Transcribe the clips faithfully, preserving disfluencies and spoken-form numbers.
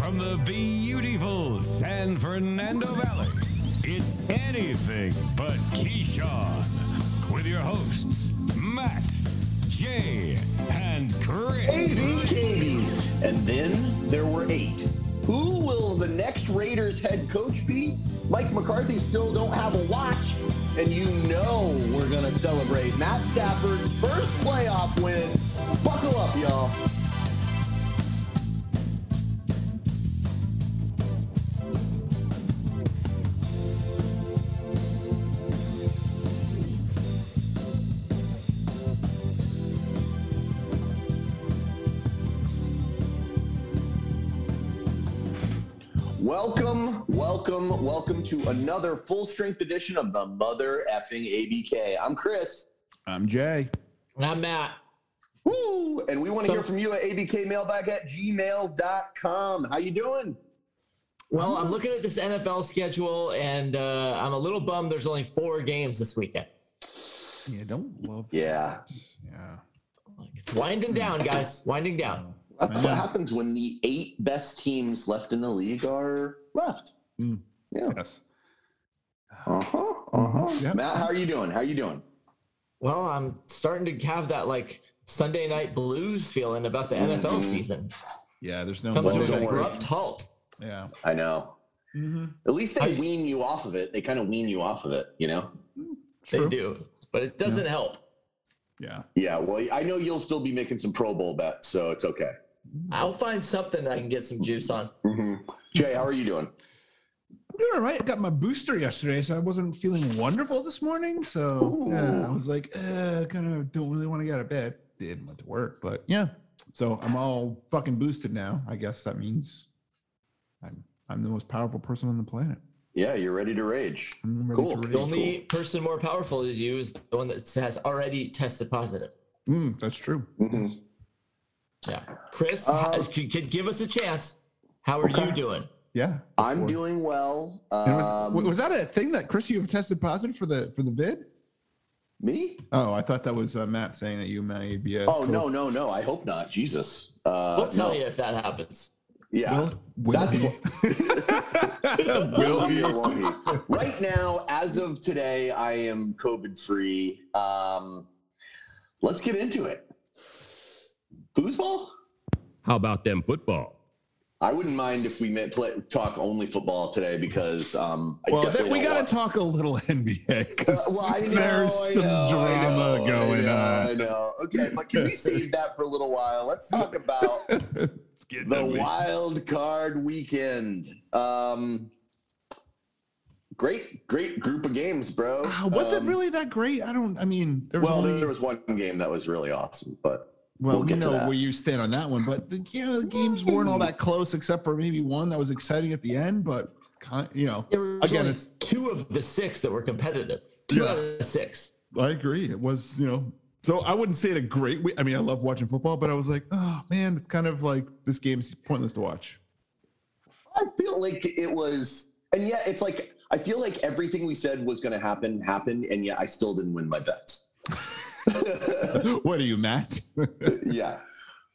From the beautiful San Fernando Valley, it's Anything But Keyshawn with your hosts, Matt, Jay, and Chris. eighty Katie's. And then there were eight. Who will the next Raiders head coach be? Mike McCarthy still don't have a watch, and you know we're going to celebrate Matt Stafford's first playoff win. Buckle up, y'all. Welcome, welcome, welcome to another full-strength edition of the Mother Effing A B K. I'm Chris. I'm Jay. And I'm Matt. Woo! And we want to so, hear from you at abkmailbag at gmail dot com. How you doing? Well, I'm looking at this N F L schedule, and uh, I'm a little bummed there's only four games this weekend. Yeah, don't love Yeah. That. Yeah. It's winding down, guys. Winding down. That's what happens when the eight best teams left in the league are left. Mm. Yeah. Yes. Uh-huh. Uh-huh. Yep. Matt, how are you doing? How are you doing? Well, I'm starting to have that, like, Sunday night blues feeling about the mm-hmm. N F L season. Yeah, there's no comes to an abrupt halt. Yeah. I know. Mm-hmm. At least they I, wean you off of it. They kind of wean you off of it, you know? True. They do. But it doesn't yeah. help. Yeah. Yeah, well, I know you'll still be making some Pro Bowl bets, so it's okay. I'll find something I can get some juice on. Mm-hmm. Jay, how are you doing? I'm doing all right. I got my booster yesterday, so I wasn't feeling wonderful this morning. So yeah, I was like, uh, kind of don't really want to get out of bed. Didn't want to work, but yeah. So I'm all fucking boosted now. I guess that means I'm I'm the most powerful person on the planet. Yeah, you're ready to rage. I'm ready cool. to rage. The only cool. person more powerful than you is the one that has already tested positive. Mm, that's true. Mm-hmm. Yeah, Chris, uh, could give us a chance. How are okay. you doing? Yeah, I'm doing well. Um, was, was that a thing that Chris, you have tested positive for the for the vid? Me? Oh, I thought that was uh, Matt saying that you may be. A oh coach. no, no, no! I hope not. Jesus, uh, we'll tell no. you if that happens. Yeah, will, will that's what, will be or won't be. Right now, as of today, I am COVID free. Um, let's get into it. Foosball? How about them football? I wouldn't mind if we met play, talk only football today because um, I well, definitely we got to talk a little N B A. Uh, well, I know, there's some know, drama know, going I know, on. I know. Okay, but can we save that for a little while? Let's talk about the wild card weekend. Um, Great, great group of games, bro. Uh, was um, it really that great? I don't. I mean, there was well, only... there was one game that was really awesome, but. Well, we'll we know where you stand on that one, but the, you know, the games weren't all that close except for maybe one that was exciting at the end. But you know, again, it's two of the six that were competitive. Two yeah. out of the six. I agree. It was, you know, so I wouldn't say it a great week. I mean, I love watching football, but I was like, oh man, it's kind of like this game's pointless to watch. I feel like it was, and yeah, it's like I feel like everything we said was going to happen happened, and yet I still didn't win my bets. What are you, Matt? yeah.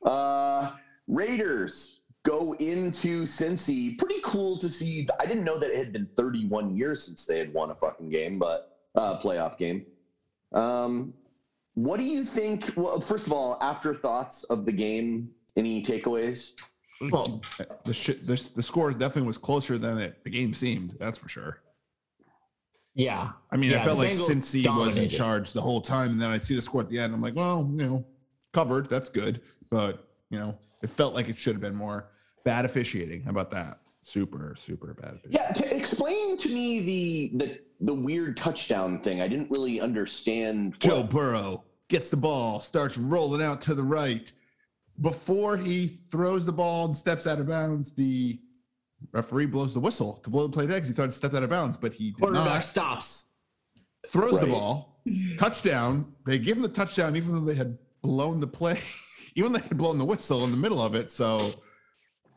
Uh, Raiders go into Cincy. Pretty cool to see. I didn't know that it had been thirty-one years since they had won a fucking game, but uh, playoff game. Um, what do you think? Well, first of all, afterthoughts of the game. Any takeaways? Well, the sh- the, the score definitely was closer than it, the game seemed. That's for sure. Yeah. I mean, yeah, I felt like Cincy dominated. Was in charge the whole time, and then I see the score at the end. I'm like, well, you know, covered. That's good. But, you know, it felt like it should have been more bad officiating. How about that? Super, super bad officiating. Yeah, to explain to me the the, the weird touchdown thing. I didn't really understand. What... Joe Burrow gets the ball, starts rolling out to the right. Before he throws the ball and steps out of bounds, the referee blows the whistle to blow the play dead because he thought he stepped out of bounds, but he did quarterback not. Stops, throws right. the ball, touchdown. They give him the touchdown, even though they had blown the play, even though they had blown the whistle in the middle of it. So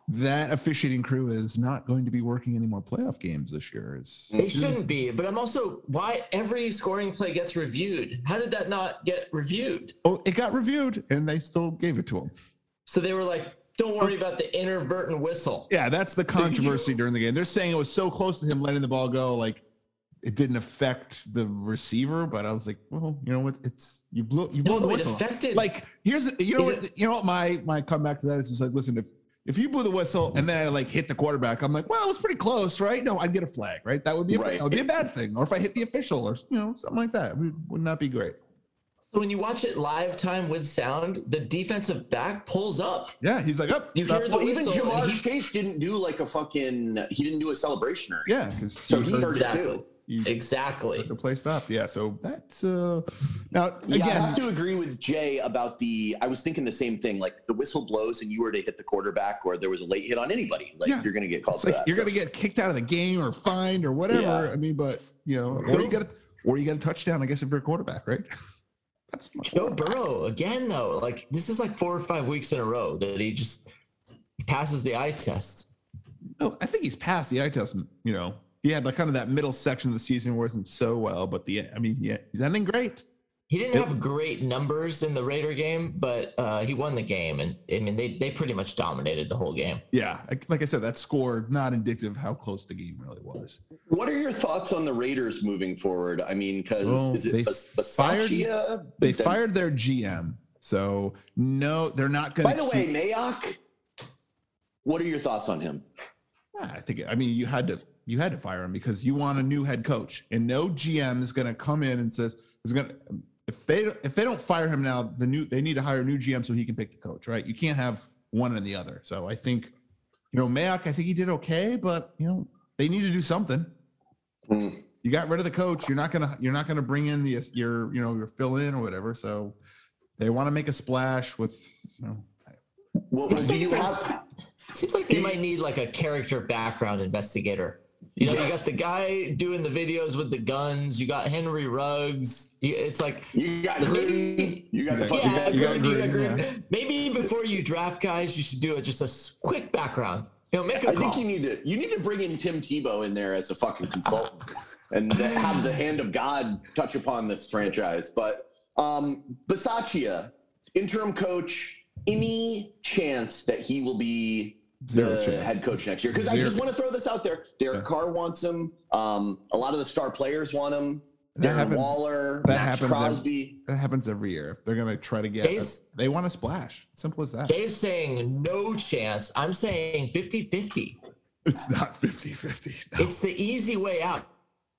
that officiating crew is not going to be working any more playoff games this year. It's, they shouldn't just, be, but I'm also why every scoring play gets reviewed. How did that not get reviewed? Oh, it got reviewed, and they still gave it to him. So they were like, Don't worry about the inadvertent whistle. Yeah, that's the controversy during the game. They're saying it was so close to him letting the ball go, like it didn't affect the receiver. But I was like, well, you know what? It's you blew you blew no, the whistle. Affected. Like here's you know what you know what my my comeback to that is, just like, listen, if if you blew the whistle and then I like hit the quarterback, I'm like, well, it was pretty close, right? No, I'd get a flag, right? That would be a, right. that would be a bad thing. Or if I hit the official, or you know something like that, it would not be great. So when you watch it live time with sound, the defensive back pulls up. Yeah, he's like, up. You hear up. The well, even Jamar he, Chase didn't do like a fucking, he didn't do a celebration or anything. Yeah. So he heard exactly. it too. You exactly. The play stopped. Yeah, so that's, uh, now again. Yeah, I have to agree with Jay about the, I was thinking the same thing. Like if the whistle blows and you were to hit the quarterback or there was a late hit on anybody, like yeah. you're going to get called for like that. You're so. going to get kicked out of the game or fined or whatever. Yeah. I mean, but you know, or you got a, or you got a touchdown, I guess, if you're a quarterback, right? Joe Burrow again, though. Like this is like four or five weeks in a row that he just passes the eye test. No, I think he's passed the eye test. You know, he had like kind of that middle section of the season wasn't so well, but the I mean, yeah, he's ending great. He didn't it, have great numbers in the Raider game, but uh, he won the game, and I mean, they they pretty much dominated the whole game. Yeah, like I said, that score not indicative of how close the game really was. What are your thoughts on the Raiders moving forward? I mean, because well, is it Bas- Basaccia? They then, fired their G M, so no, they're not going. By the keep, way, Mayock, what are your thoughts on him? I think I mean you had to you had to fire him because you want a new head coach, and no G M is going to come in and says is going to. If they if they don't fire him now, the new they need to hire a new G M so he can pick the coach, right? You can't have one and the other. So I think, you know, Mayock, I think he did okay, but you know they need to do something. Mm. You got rid of the coach. You're not gonna you're not gonna bring in the your you know your fill in or whatever. So they want to make a splash with. You know, well, do you have? It seems like they might need like a character background investigator. You know, you got the guy doing the videos with the guns. You got Henry Ruggs. You, it's like you got Gruden. You got the yeah, you got Gruden. Yeah. Maybe before you draft guys, you should do it just a quick background. You know, make a I call. think you need to. You need to bring in Tim Tebow in there as a fucking consultant and have the hand of God touch upon this franchise. But um, Bisaccia, interim coach, any chance that he will be? The head coach next year, because I just want to throw this out there. Derek yeah. Carr wants him. Um, a lot of the star players want him. Darren Waller, that Max happens Crosby. Every, that happens every year. They're going to try to get a, they want a splash. Simple as that. Jay's saying no chance. I'm saying fifty-fifty. It's not fifty-fifty. No. It's the easy way out.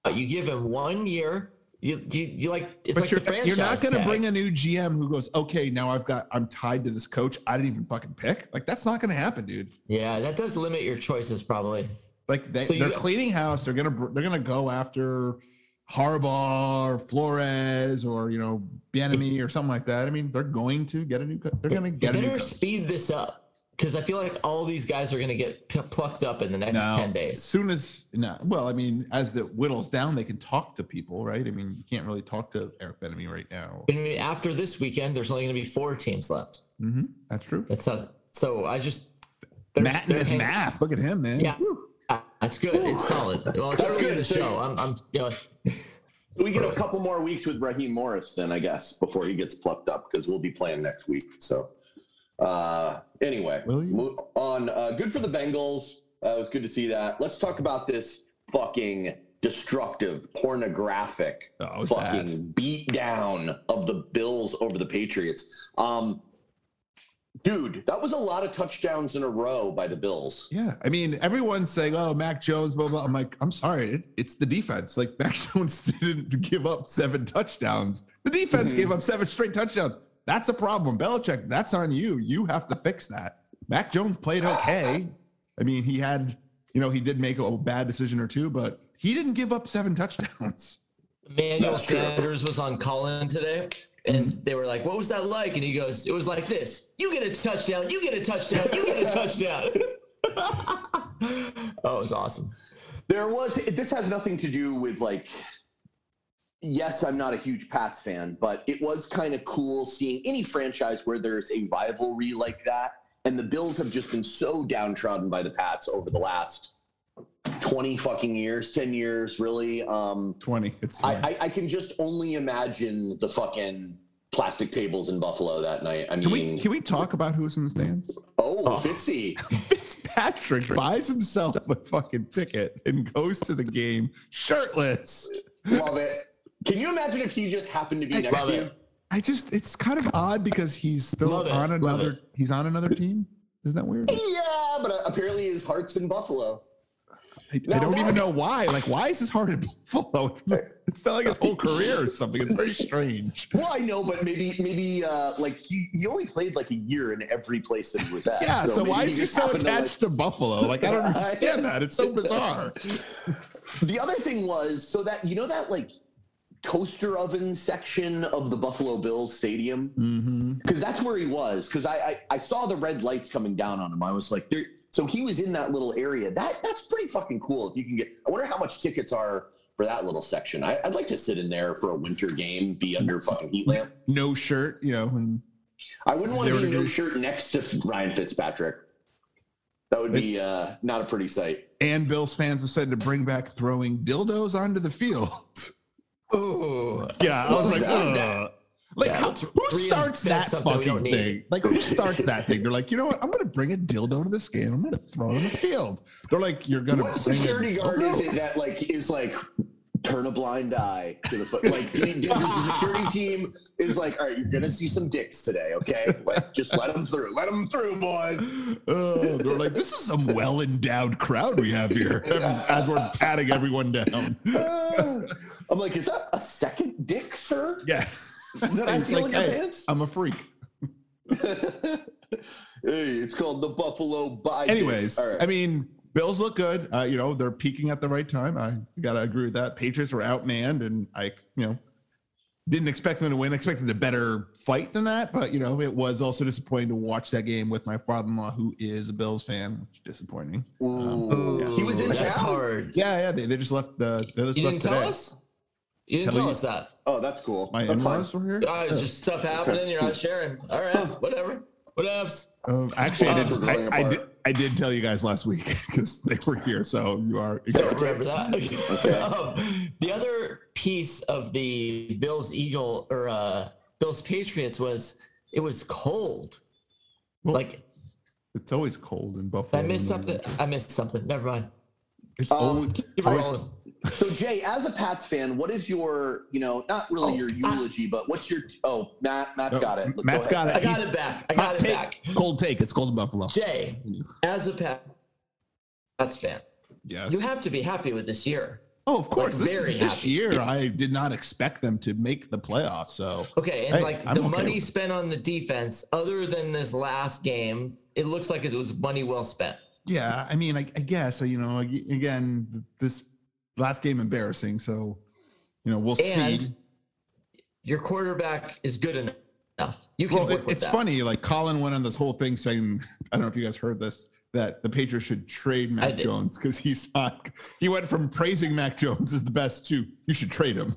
You give him one year. You you, you like it's but like you're, the franchise. You're not going to bring a new G M who goes, okay, now I've got I'm tied to this coach. I didn't even fucking pick. Like that's not going to happen, dude. Yeah, that does limit your choices probably. Like they, so they're you, cleaning house. They're gonna they're gonna go after Harbaugh or Flores or you know Bieniemy or something like that. I mean, they're going to get a new. Co- they're gonna get. Better a new speed coach. This up. Because I feel like all these guys are going to get p- plucked up in the next no, ten days. As soon as no, well, I mean, as it whittles down, they can talk to people, right? I mean, you can't really talk to Eric Bieniemy right now. I mean, after this weekend, there's only going to be four teams left. Mm-hmm. That's true. That's not, so I just Matt and his math. Look at him, man. Yeah, uh, that's good. Ooh. It's solid. Well, it's that's good. The show. I'm, I'm you know. So we get a couple more weeks with Raheem Morris, then I guess before he gets plucked up, because we'll be playing next week. So. Uh, anyway, move on. Uh, good for the Bengals. Uh, it was good to see that. Let's talk about this fucking destructive, pornographic, oh, fucking beatdown of the Bills over the Patriots. Um, dude, that was a lot of touchdowns in a row by the Bills. Yeah, I mean, everyone's saying, "Oh, Mac Jones, blah blah." I'm like, I'm sorry, it, it's the defense. Like, Mac Jones didn't give up seven touchdowns. The defense mm-hmm. gave up seven straight touchdowns. That's a problem. Belichick, that's on you. You have to fix that. Mac Jones played okay. I mean, he had, you know, he did make a bad decision or two, but he didn't give up seven touchdowns. Emmanuel Sanders was on Colin today, and they were like, what was that like? And he goes, it was like this. You get a touchdown, you get a touchdown, you get a touchdown. Oh, it was awesome. There was, this has nothing to do with, like, yes, I'm not a huge Pats fan, but it was kind of cool seeing any franchise where there's a rivalry like that. And the Bills have just been so downtrodden by the Pats over the last twenty fucking years, ten years, really. Um, twenty. It's twenty. I, I, I can just only imagine the fucking plastic tables in Buffalo that night. I mean, can we, can we talk about who's in the stands? Oh, oh. Fitzy. Fitzpatrick buys himself a fucking ticket and goes to the game shirtless. Love it. Can you imagine if he just happened to be I next to you? I just, it's kind of odd because he's still love on it. another, he's on another team. Isn't that weird? Yeah, but apparently his heart's in Buffalo. I, I don't that, even know why. Like, why is his heart in Buffalo? It's not like his whole career or something. It's very strange. Well, I know, but maybe, maybe uh, like, he, he only played, like, a year in every place that he was at. Yeah, so, so why is he so attached to, like, to Buffalo? Like, I don't understand that. It's so bizarre. The other thing was, so that, you know that, like, toaster oven section of the Buffalo Bills stadium? Mm-hmm. Because that's where he was. Because I, I, I saw the red lights coming down on him. I was like, there. So he was in that little area. That that's pretty fucking cool. If you can get, I wonder how much tickets are for that little section. I, I'd like to sit in there for a winter game, be under fucking heat lamp, no shirt. You know, and I wouldn't want to be no shirt next to Ryan Fitzpatrick. That would be uh, not a pretty sight. And Bills fans have said to bring back throwing dildos onto the field. Oh, yeah. I was like, oh. Like, yeah, how, who starts that fucking thing? Like, who starts that thing? They're like, you know what? I'm going to bring a dildo to this game. I'm going to throw it in the field. They're like, you're going to bring a dildo. What security guard is it that, like, is like, turn a blind eye to the foot? Like, do you, do you, the security team is like, all right, you're going to see some dicks today, okay? Like, just let them through. Let them through, boys. Oh, they're like, this is some well-endowed crowd we have here as we're patting everyone down. I'm like, is that a second dick, sir? Yeah. That I feel like, in your hey, pants? I'm a freak. Hey, it's called the Buffalo Biden. Anyways, right. I mean, Bills look good. Uh, you know, they're peaking at the right time. I gotta agree with that. Patriots were outmanned, and I, you know, didn't expect them to win. Expected a better fight than that, but you know, it was also disappointing to watch that game with my father-in-law, who is a Bills fan. Which is disappointing. Um, yeah. He was in town. Yeah, yeah. They, they just left the. They just you left didn't today. Tell us? You didn't tell, tell us that. Oh, that's cool. My that's in-laws fine. Were here? Uh, yeah. Just stuff happening. Okay. You're not sharing. All right. Whatever. What else? Um, actually, I did, I, I, did, I did tell you guys last week because they were here. So you are. I don't remember that. Okay. um, the other piece of the Bills Eagle or uh, Bills Patriots was it was cold. Well, like it's always cold in Buffalo. I missed something. I missed something. Never mind. It's um, always, keep always rolling. So, Jay, as a Pats fan, what is your, you know, not really oh, your eulogy, uh, but what's your, oh, Matt, Matt's no, got it. Look, Matt's go got it. I got He's, it back. I got it take, back. Cold take. It's cold in Buffalo. Jay, as a Pats fan, yes. You have to be happy with this year. Oh, of course. Like, this very is, this happy. year, I did not expect them to make the playoffs. So Okay, and hey, like I'm the okay money spent on the defense, other than this last game, it looks like it was money well spent. Yeah, I mean, I, I guess, you know, again, this last game embarrassing, so you know we'll and see. Your quarterback is good enough. You can. Well, work it, with it's that. funny. Like Colin went on this whole thing saying, I don't know if you guys heard this, that the Patriots should trade Mac Jones because he's not. He went from praising Mac Jones as the best to you should trade him.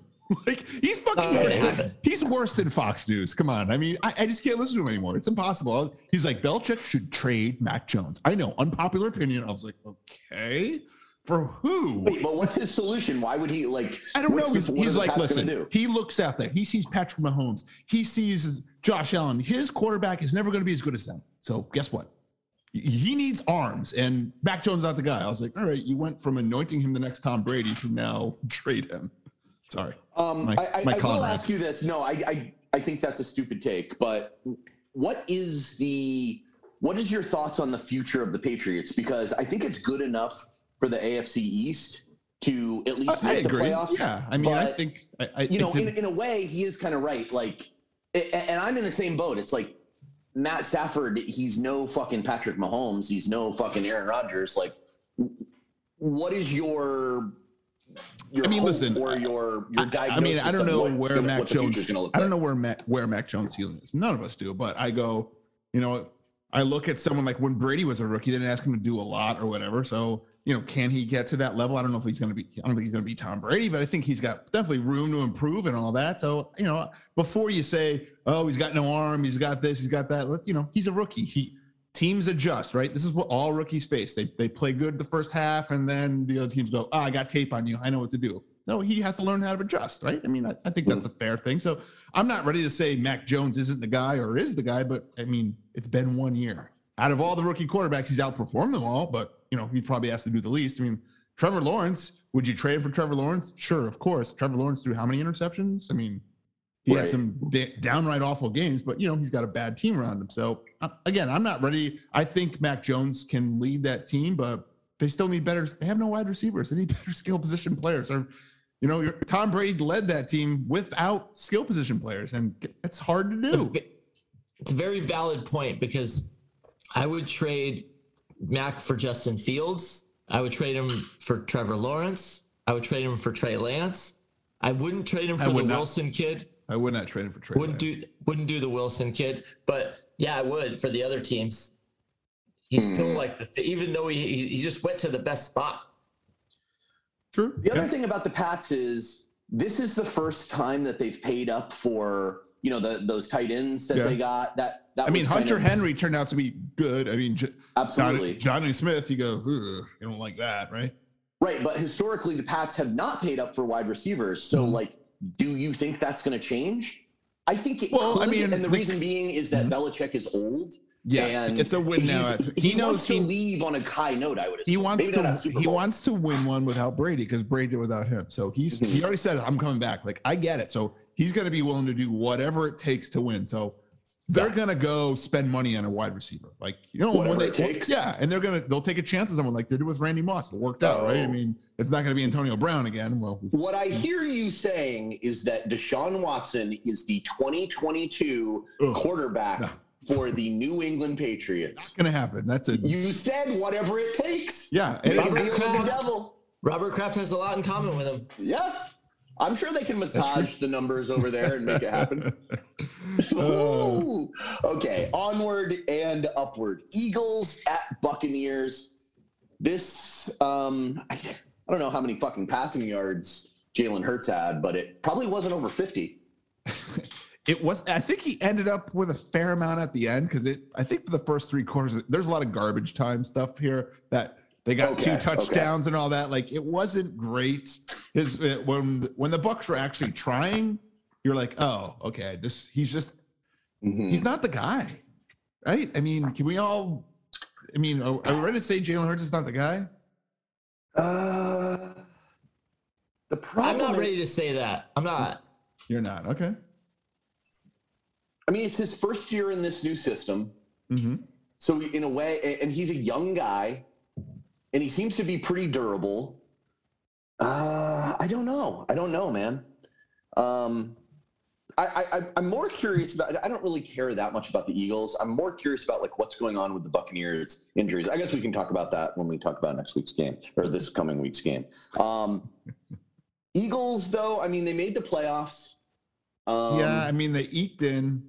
Like he's fucking uh, worse. Than, he's worse than Fox News. Come on. I mean, I, I just can't listen to him anymore. It's impossible. He's like Belichick should trade Mac Jones. I know, unpopular opinion. I was like, okay. For who? Wait, but what's his solution? Why would he like? I don't know. He's, the, he's like, listen, he looks out there. He sees Patrick Mahomes. He sees Josh Allen. His quarterback is never going to be as good as them. So guess what? He needs arms, and Mac Jones is not the guy. I was like, all right, you went from anointing him the next Tom Brady to now trade him. Sorry. Um, my, I, I, my I will ask you this. No, I, I I think that's a stupid take, but what is the what is your thoughts on the future of the Patriots? Because I think it's good enough for the A F C East to at least make the playoffs. Yeah, I mean, but, I think, I, I, you know, I think in, in a way he is kind of right. Like, and I'm in the same boat. It's like Matt Stafford, he's no fucking Patrick Mahomes. He's no fucking Aaron Rodgers. Like, what is your, your I mean, hope listen, or your, your diagnosis? I mean, I don't know where gonna, Mac Jones, I don't like. know where Mac, where Mac Jones' ceiling is. None of us do, but I go, you know, I look at someone like when Brady was a rookie, they didn't ask him to do a lot or whatever. So, you know, can he get to that level? I don't know if he's going to be, I don't think he's going to be Tom Brady, but I think he's got definitely room to improve and all that. So, you know, before you say, oh, he's got no arm, he's got this, he's got that. Let's, you know, he's a rookie. He teams adjust, right? This is what all rookies face. They they play good the first half and then the other teams go, oh, I got tape on you. I know what to do. No, he has to learn how to adjust, right? I mean, I, I think that's a fair thing. So I'm not ready to say Mac Jones isn't the guy or is the guy, but I mean, it's been one year. Out of all the rookie quarterbacks, he's outperformed them all, but you know, he probably has to do the least. I mean, Trevor Lawrence, would you trade for Trevor Lawrence? Sure, of course. Trevor Lawrence threw how many interceptions? I mean, he right. had some da- downright awful games, but you know, he's got a bad team around him. So uh, again, I'm not ready. I think Mac Jones can lead that team, but they still need better. They have no wide receivers. They need better skill position players. Or, you know, Tom Brady led that team without skill position players, and it's hard to do. It's a very valid point, because I would trade Mac for Justin Fields. I would trade him for Trevor Lawrence. I would trade him for Trey Lance. I wouldn't trade him for the not, Wilson kid. I would not trade him for Trey wouldn't Lance. Do, wouldn't do the Wilson kid. But, yeah, I would for the other teams. He's mm. still like the – even though he he just went to the best spot. True. The yeah. other thing about the Pats is this is the first time that they've paid up for, you know, the those tight ends that yeah. they got. That, that I mean, Hunter kind of, Henry turned out to be good. I mean, j- absolutely. Johnny Smith, you go, you don't like that, right? Right, but historically the Pats have not paid up for wide receivers. So, mm-hmm. like, do you think that's going to change? I think it well, could, I mean, and the, the reason being is that mm-hmm. Belichick is old. Yes, and it's a win now. He, he knows wants to he, leave on a high note, I would assume. He wants Maybe to he wants to win one without Brady, because Brady without him. So he's mm-hmm. he already said, I'm coming back. Like, I get it. So he's going to be willing to do whatever it takes to win. So they're yeah. going to go spend money on a wide receiver. Like, you know, whatever when they, it takes. Yeah, and they're going to they'll take a chance on someone like they did with Randy Moss. It worked oh. out, right? I mean, it's not going to be Antonio Brown again. Well, what I hear you saying is that Deshaun Watson is the twenty twenty-two Ugh. quarterback no. for the New England Patriots. Not going to happen. That's it. You said whatever it takes. Yeah. And Robert, Kraft, the devil. Robert Kraft has a lot in common with him. Yeah. I'm sure they can massage the numbers over there and make it happen. Oh. Okay. Onward and upward. Eagles at Buccaneers. This, um, I don't know how many fucking passing yards Jalen Hurts had, but it probably wasn't over fifty. It was. I think he ended up with a fair amount at the end, because it. I think for the first three quarters, there's a lot of garbage time stuff here that they got okay, two touchdowns okay. and all that. Like, it wasn't great. His it, when when the Bucs were actually trying, you're like, oh, okay, this he's just mm-hmm. he's not the guy, right? I mean, can we all? I mean, are, are we ready to say Jalen Hurts is not the guy? Uh, the problem. I'm not is, ready to say that. I'm not. You're not okay. I mean, it's his first year in this new system. Mm-hmm. So in a way, and he's a young guy, and he seems to be pretty durable. Uh, I don't know. I don't know, man. Um, I, I, I'm more curious about, I don't really care that much about the Eagles. I'm more curious about, like, what's going on with the Buccaneers injuries. I guess we can talk about that when we talk about next week's game, or this coming week's game. Um, Eagles, though, I mean, they made the playoffs. Um, yeah, I mean, they eked in.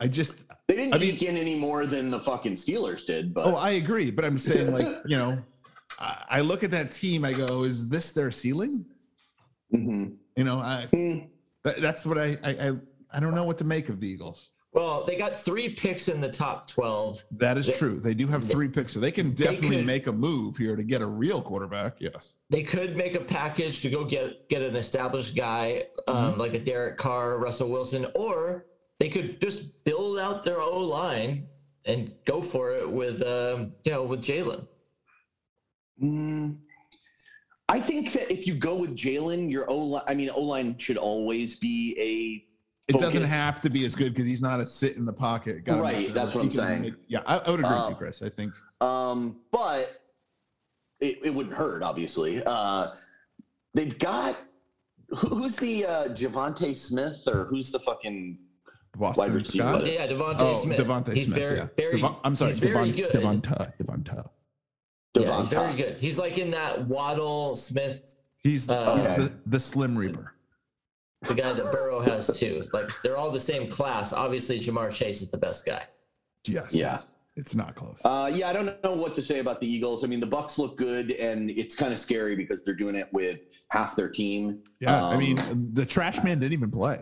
I just they didn't I mean, eke in any more than the fucking Steelers did. But oh, I agree. But I'm saying, like, you know, I, I look at that team. I go, is this their ceiling? Mm-hmm. You know, I mm. that, that's what I, I I I don't know what to make of the Eagles. Well, they got three picks in the top twelve. That is they, true. They do have they, three picks, so they can definitely they could, make a move here to get a real quarterback. Yes, they could make a package to go get get an established guy um, mm-hmm. like a Derek Carr, Russell Wilson, or they could just build out their O line and go for it with, um, you know, with Jalen. Mm, I think that if you go with Jalen, your O line, I mean, O line should always be a. Focus. It doesn't have to be as good, because he's not a sit in the pocket guy. Right, that's what I'm saying. Make, yeah, I, I would agree uh, with you, Chris. I think. Um, but it, it wouldn't hurt, obviously. Uh, they've got who, who's the uh, Javonte Smith, or who's the fucking. Boston wide receiver. Scott? Yeah, DeVonta oh, Smith. DeVonta he's Smith, very, yeah. very Devon, I'm sorry, he's Devon, very good. DeVonta, DeVonta. DeVonta. Yeah, he's very good. He's like in that Waddle Smith. He's uh, okay. the, the Slim Reaper. The guy that Burrow has too. Like, they're all the same class. Obviously, Jamar Chase is the best guy. Yes. Yeah. It's, it's not close. Uh, yeah, I don't know what to say about the Eagles. I mean, the Bucs look good, and it's kind of scary because they're doing it with half their team. Yeah, um, I mean, the trash man didn't even play.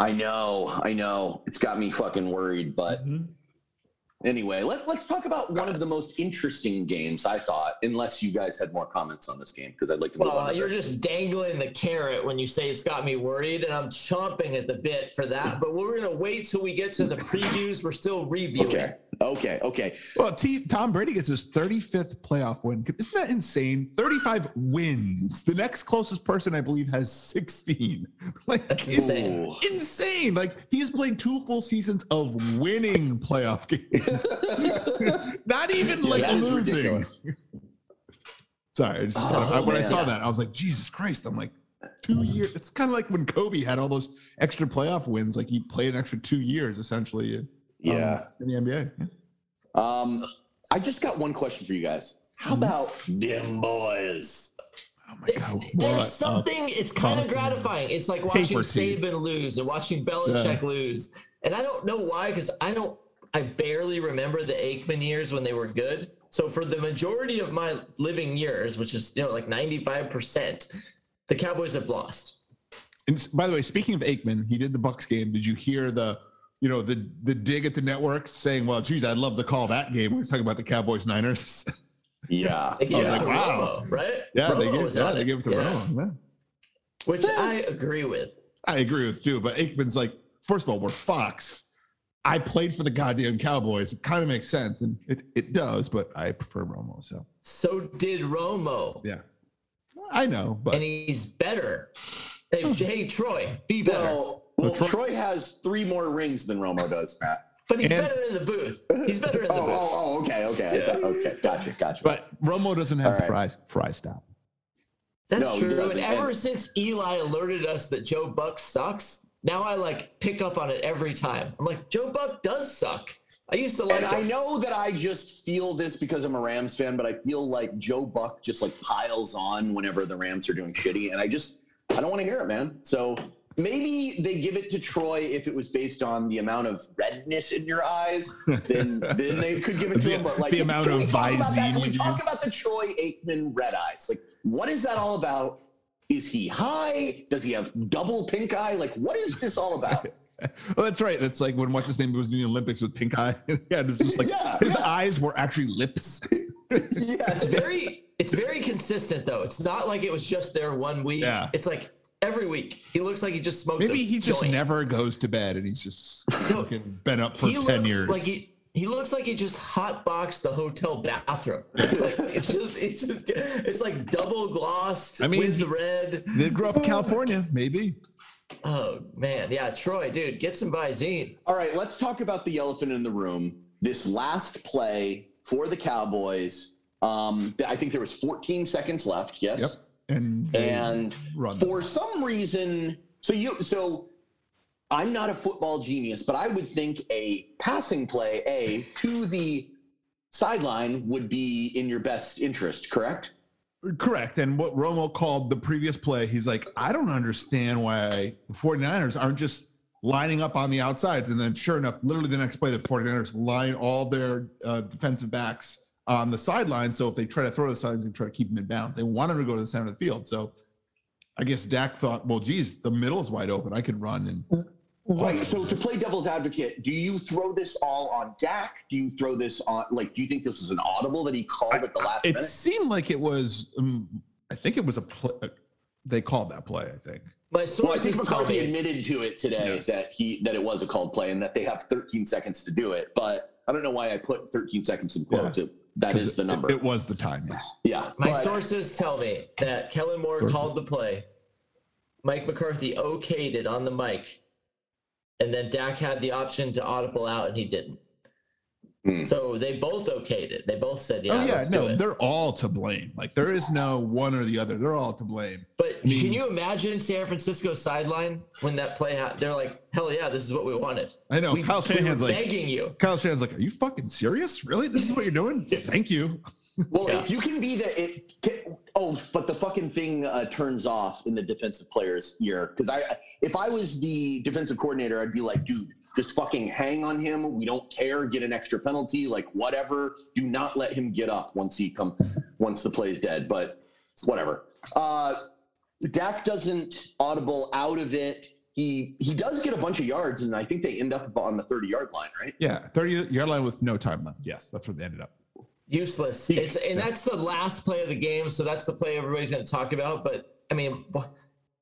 I know, I know. It's got me fucking worried, but mm-hmm. Anyway, let, let's talk about one of the most interesting games, I thought, unless you guys had more comments on this game, because I'd like to move well, on. Well, you're just dangling the carrot when you say it's got me worried, and I'm chomping at the bit for that. But we're going to wait till we get to the previews. We're still reviewing. Okay, okay, okay. Well, T- Tom Brady gets his thirty-fifth playoff win. Isn't that insane? thirty-five wins. The next closest person, I believe, has sixteen. Like, That's it's insane. insane. Like, he's played two full seasons of winning playoff games. Not even yeah, like losing. Sorry, I just, oh, I, when man. I saw that, I was like, Jesus Christ! I'm like, two years. It's kind of like when Kobe had all those extra playoff wins. Like he played an extra two years, essentially. Um, yeah, in the N B A. Yeah. Um, I just got one question for you guys. How mm-hmm. about them boys? Oh my God! It, there's something. It's kind of gratifying. It's like watching Saban lose and watching Belichick yeah. lose. And I don't know why, because I don't. I barely remember the Aikman years when they were good. So for the majority of my living years, which is, you know, like ninety-five percent, the Cowboys have lost. And by the way, speaking of Aikman, he did the Bucs game. Did you hear the, you know, the the dig at the network saying, well, geez, I'd love to call that game. We was talking about the Cowboys Niners. Yeah. They gave it to Romo, right? Yeah, they gave it to Romo. Which yeah. I agree with. I agree with too, but Aikman's like, first of all, we're Fox. I played for the goddamn Cowboys. It kind of makes sense, and it, it does, but I prefer Romo. So so did Romo. Yeah, I know, but and he's better. Hey, oh. hey Troy, be better. Well, well Troy-, Troy has three more rings than Romo does, Matt. But he's and- better in the booth. He's better in the oh, booth. Oh, oh, okay, okay, yeah. thought, okay, gotcha, gotcha. But Romo doesn't have right. fries. Fries stop. That's no, true. And ever and- since Eli alerted us that Joe Buck sucks. Now I like pick up on it every time. I'm like, Joe Buck does suck. I used to like And him. I know that I just feel this because I'm a Rams fan, but I feel like Joe Buck just like piles on whenever the Rams are doing shitty. And I just, I don't want to hear it, man. So maybe they give it to Troy if it was based on the amount of redness in your eyes, then then they could give it to the, him. But like, the amount of visine. Can we talk about the Troy Aikman red eyes? Like, what is that all about? Is he high? Does he have double pink eye? Like, what is this all about? Well, that's right. That's like when what's his name was in the Olympics with pink eye. Yeah, it's just like yeah, his yeah. eyes were actually lips. Yeah, it's very, it's very consistent though. It's not like it was just there one week. Yeah. It's like every week he looks like he just smoked. Maybe a he just joint. Never goes to bed and he's just so, been up for ten years. Like he, He looks like he just hotboxed the hotel bathroom. It's like it's just it's just it's like double glossed I mean, with the red. They grew up in California, maybe. Oh man, yeah, Troy, dude, get some Visine. All right, let's talk about the elephant in the room. This last play for the Cowboys. Um, I think there was fourteen seconds left. Yes. Yep. And and for them. some reason, so you so. I'm not a football genius, but I would think a passing play, A, to the sideline would be in your best interest, correct? Correct. And what Romo called the previous play, he's like, I don't understand why the 49ers aren't just lining up on the outsides. And then sure enough, literally the next play, the 49ers line all their uh, defensive backs on the sideline. So if they try to throw the sides and try to keep them in bounds, they want them to go to the center of the field. So I guess Dak thought, well, geez, the middle's wide open. I could run and... Right. So to play devil's advocate, do you throw this all on Dak? Do you throw this on, like, do you think this is an audible that he called I, at the last it minute? It seemed like it was, um, I think it was a play. They called that play, I think. My well, I think McCarthy admitted to it today yes. that he, that it was a called play and that they have thirteen seconds to do it. But I don't know why I put thirteen seconds in quotes. Yeah. That is the number. It, it was the time. Yes. Yeah. My but, sources tell me that Kellen Moore sources. called the play. Mike McCarthy okayed it on the mic. And then Dak had the option to audible out, and he didn't. Mm. So they both okayed it. They both said, yeah, oh, yeah let's no, do it. They're all to blame. Like, there is no one or the other. They're all to blame. But I mean, can you imagine San Francisco's sideline when that play happened? They're like, hell yeah, this is what we wanted. I know. We, Kyle Shanahan's we like, begging you. Kyle Shanahan's like, are you fucking serious? Really? This is what you're doing? Thank you. Well, yeah. if you can be the it, can, oh, but the fucking thing uh, turns off in the defensive players' ear. Because I, if I was the defensive coordinator, I'd be like, dude, just fucking hang on him. We don't care. Get an extra penalty, like whatever. Do not let him get up once he come, once the play's dead. But whatever. Uh, Dak doesn't audible out of it. he he does get a bunch of yards, and I think they end up on the thirty-yard line, right? Yeah, thirty-yard line with no time left. Yes, that's where they ended up. Useless. It's and that's the last play of the game, so that's the play everybody's going to talk about. But, I mean,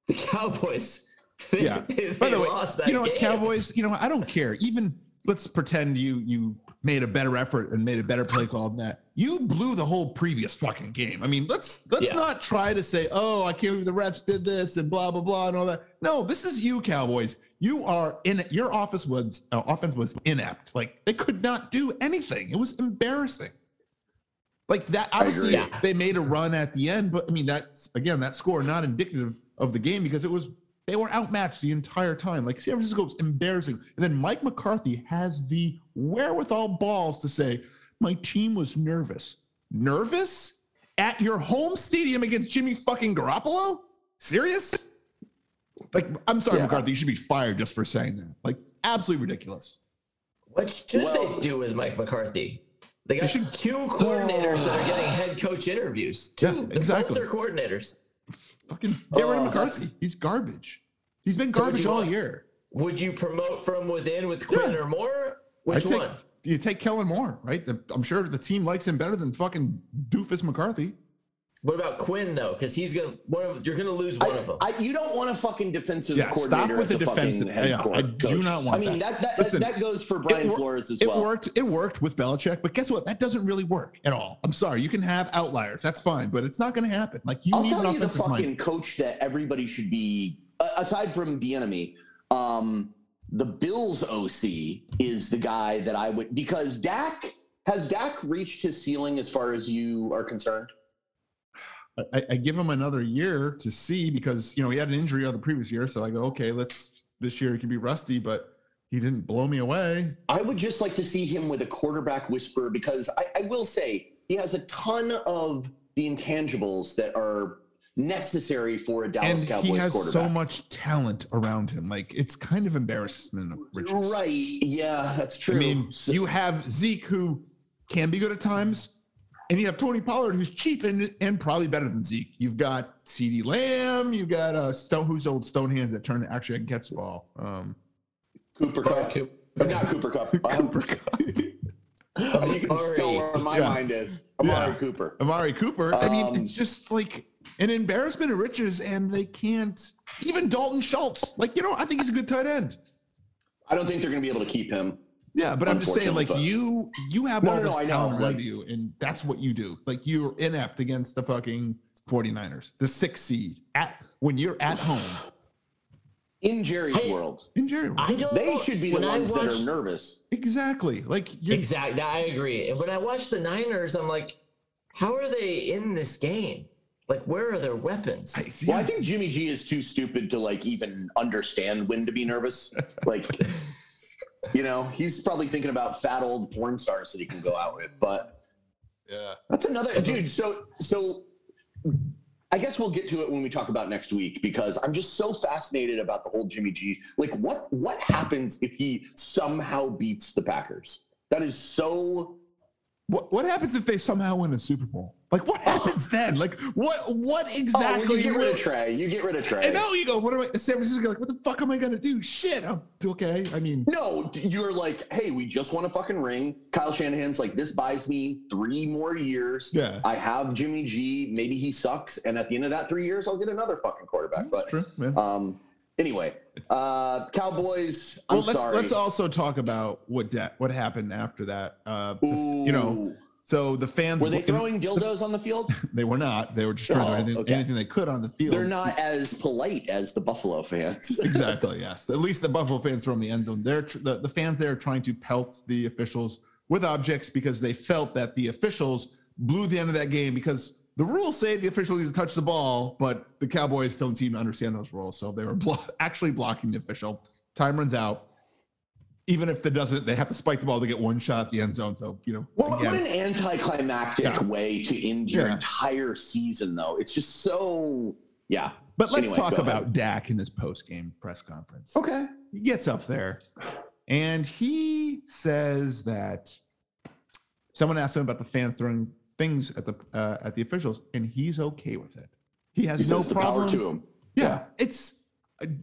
the Cowboys, they, yeah. they, they By the lost way, that you know what, Cowboys, you know what, I don't care. Even let's pretend you you made a better effort and made a better play call than that. You blew the whole previous fucking game. I mean, let's let's yeah. not try to say, oh, I can't believe the refs did this and blah, blah, blah, and all that. No, this is you, Cowboys. You are in – your office was uh, offense was inapt. Like, they could not do anything. It was embarrassing. Like that, obviously yeah. they made a run at the end, but I mean that's again that score not indicative of the game because it was they were outmatched the entire time. Like San Francisco was embarrassing, and then Mike McCarthy has the wherewithal balls to say, "My team was nervous, nervous at your home stadium against Jimmy fucking Garoppolo." Serious? Like I'm sorry, yeah. McCarthy, you should be fired just for saying that. Like absolutely ridiculous. What should well, they do with Mike McCarthy? They got they should, two coordinators uh, that are getting head coach interviews. Two. Yeah, exactly. Both are coordinators. Fucking get rid of McCarthy. He's garbage. He's been garbage so all want, year. Would you promote from within with Quinn yeah. or Moore? Which take, one? You take Kellen Moore, right? The, I'm sure the team likes him better than fucking doofus McCarthy. What about Quinn, though? Because he's going to – you're going to lose one I, of them. I, you don't want a fucking defensive yeah, coordinator stop with the defensive head yeah, court, I coach. do not want I mean, that. That, that, Listen, that goes for Brian worked, Flores as well. It worked, it worked with Belichick, but guess what? That doesn't really work at all. I'm sorry. You can have outliers. That's fine, but it's not going to happen. Like you I'll need tell an you the fucking mind. coach that everybody should be – aside from Bieniemy, um, the Bills O C is the guy that I would – because Dak – has Dak reached his ceiling as far as you are concerned? I, I give him another year to see because, you know, he had an injury on the previous year. So I go, okay, let's, this year he can be rusty, but he didn't blow me away. I would just like to see him with a quarterback whisper because I, I will say he has a ton of the intangibles that are necessary for a Dallas and Cowboys quarterback. And he has so much talent around him. Like, it's kind of embarrassment of riches. Right. Yeah, that's true. I mean, so- you have Zeke who can be good at times. And you have Tony Pollard, who's cheap and, and probably better than Zeke. You've got CeeDee Lamb. You've got uh, Stone, who's old Stone Hands that turn to actually I can catch the ball. Um, Cooper Cup. Cooper. Not Cooper Cup. Um, Cooper Cup. I mean, you can Amari. still where my yeah. mind is. Amari yeah. Cooper. Amari Cooper. Um, I mean, it's just like an embarrassment of riches, and they can't. Even Dalton Schultz. Like, you know, I think he's a good tight end. I don't think they're going to be able to keep him. Yeah, but I'm just saying, like, but... you you have no, all no, this no, talent around you, and that's what you do. Like, you're inept against the fucking forty-niners, the sixth seed, at when you're at home. In Jerry's I, world. In Jerry's world. I don't they know. should be when the ones watch... that are nervous. Exactly. Like Exactly, I agree. And when I watch the Niners, I'm like, how are they in this game? Like, where are their weapons? I, yeah. Well, I think Jimmy G is too stupid to, like, even understand when to be nervous. Like... You know, he's probably thinking about fat old porn stars that he can go out with, but yeah, that's another dude. So, so I guess we'll get to it when we talk about next week because I'm just so fascinated about the whole Jimmy G. Like, what what happens if he somehow beats the Packers? That is so. What what happens if they somehow win a Super Bowl? Like, what happens then? Like, what what exactly? Oh, you get rid of Trey. You get rid of Trey. And now you go, what am I, San Francisco, like, what the fuck am I going to do? Shit, I'm okay. I mean. No, you're like, hey, we just won a fucking ring. Kyle Shanahan's like, this buys me three more years. Yeah. I have Jimmy G. Maybe he sucks. And at the end of that three years, I'll get another fucking quarterback. But True, yeah. um, anyway, uh, Cowboys, I'm well, let's, sorry. Let's also talk about what de- what happened after that. Uh, Ooh. You know. So the fans were they throwing dildos on the field? They were not. They were just throwing oh, anything, okay. anything they could on the field. They're not as polite as the Buffalo fans. Exactly. Yes. At least the Buffalo fans were in the end zone. They're tr- the, the fans there are trying to pelt the officials with objects because they felt that the officials blew the end of that game because the rules say the official needs to touch the ball, but the Cowboys don't seem to understand those rules. So they were blo- actually blocking the official. Time runs out. Even if it doesn't, they have to spike the ball to get one shot at the end zone. So, you know. Well, again. What an anticlimactic yeah. way to end your yeah. entire season, though. It's just so, yeah. But let's anyway, talk about ahead. Dak in this post-game press conference. Okay. He gets up there, and he says that someone asked him about the fans throwing things at the uh, at the officials, and he's okay with it. He has he no problem. The power to him. Yeah, yeah. It's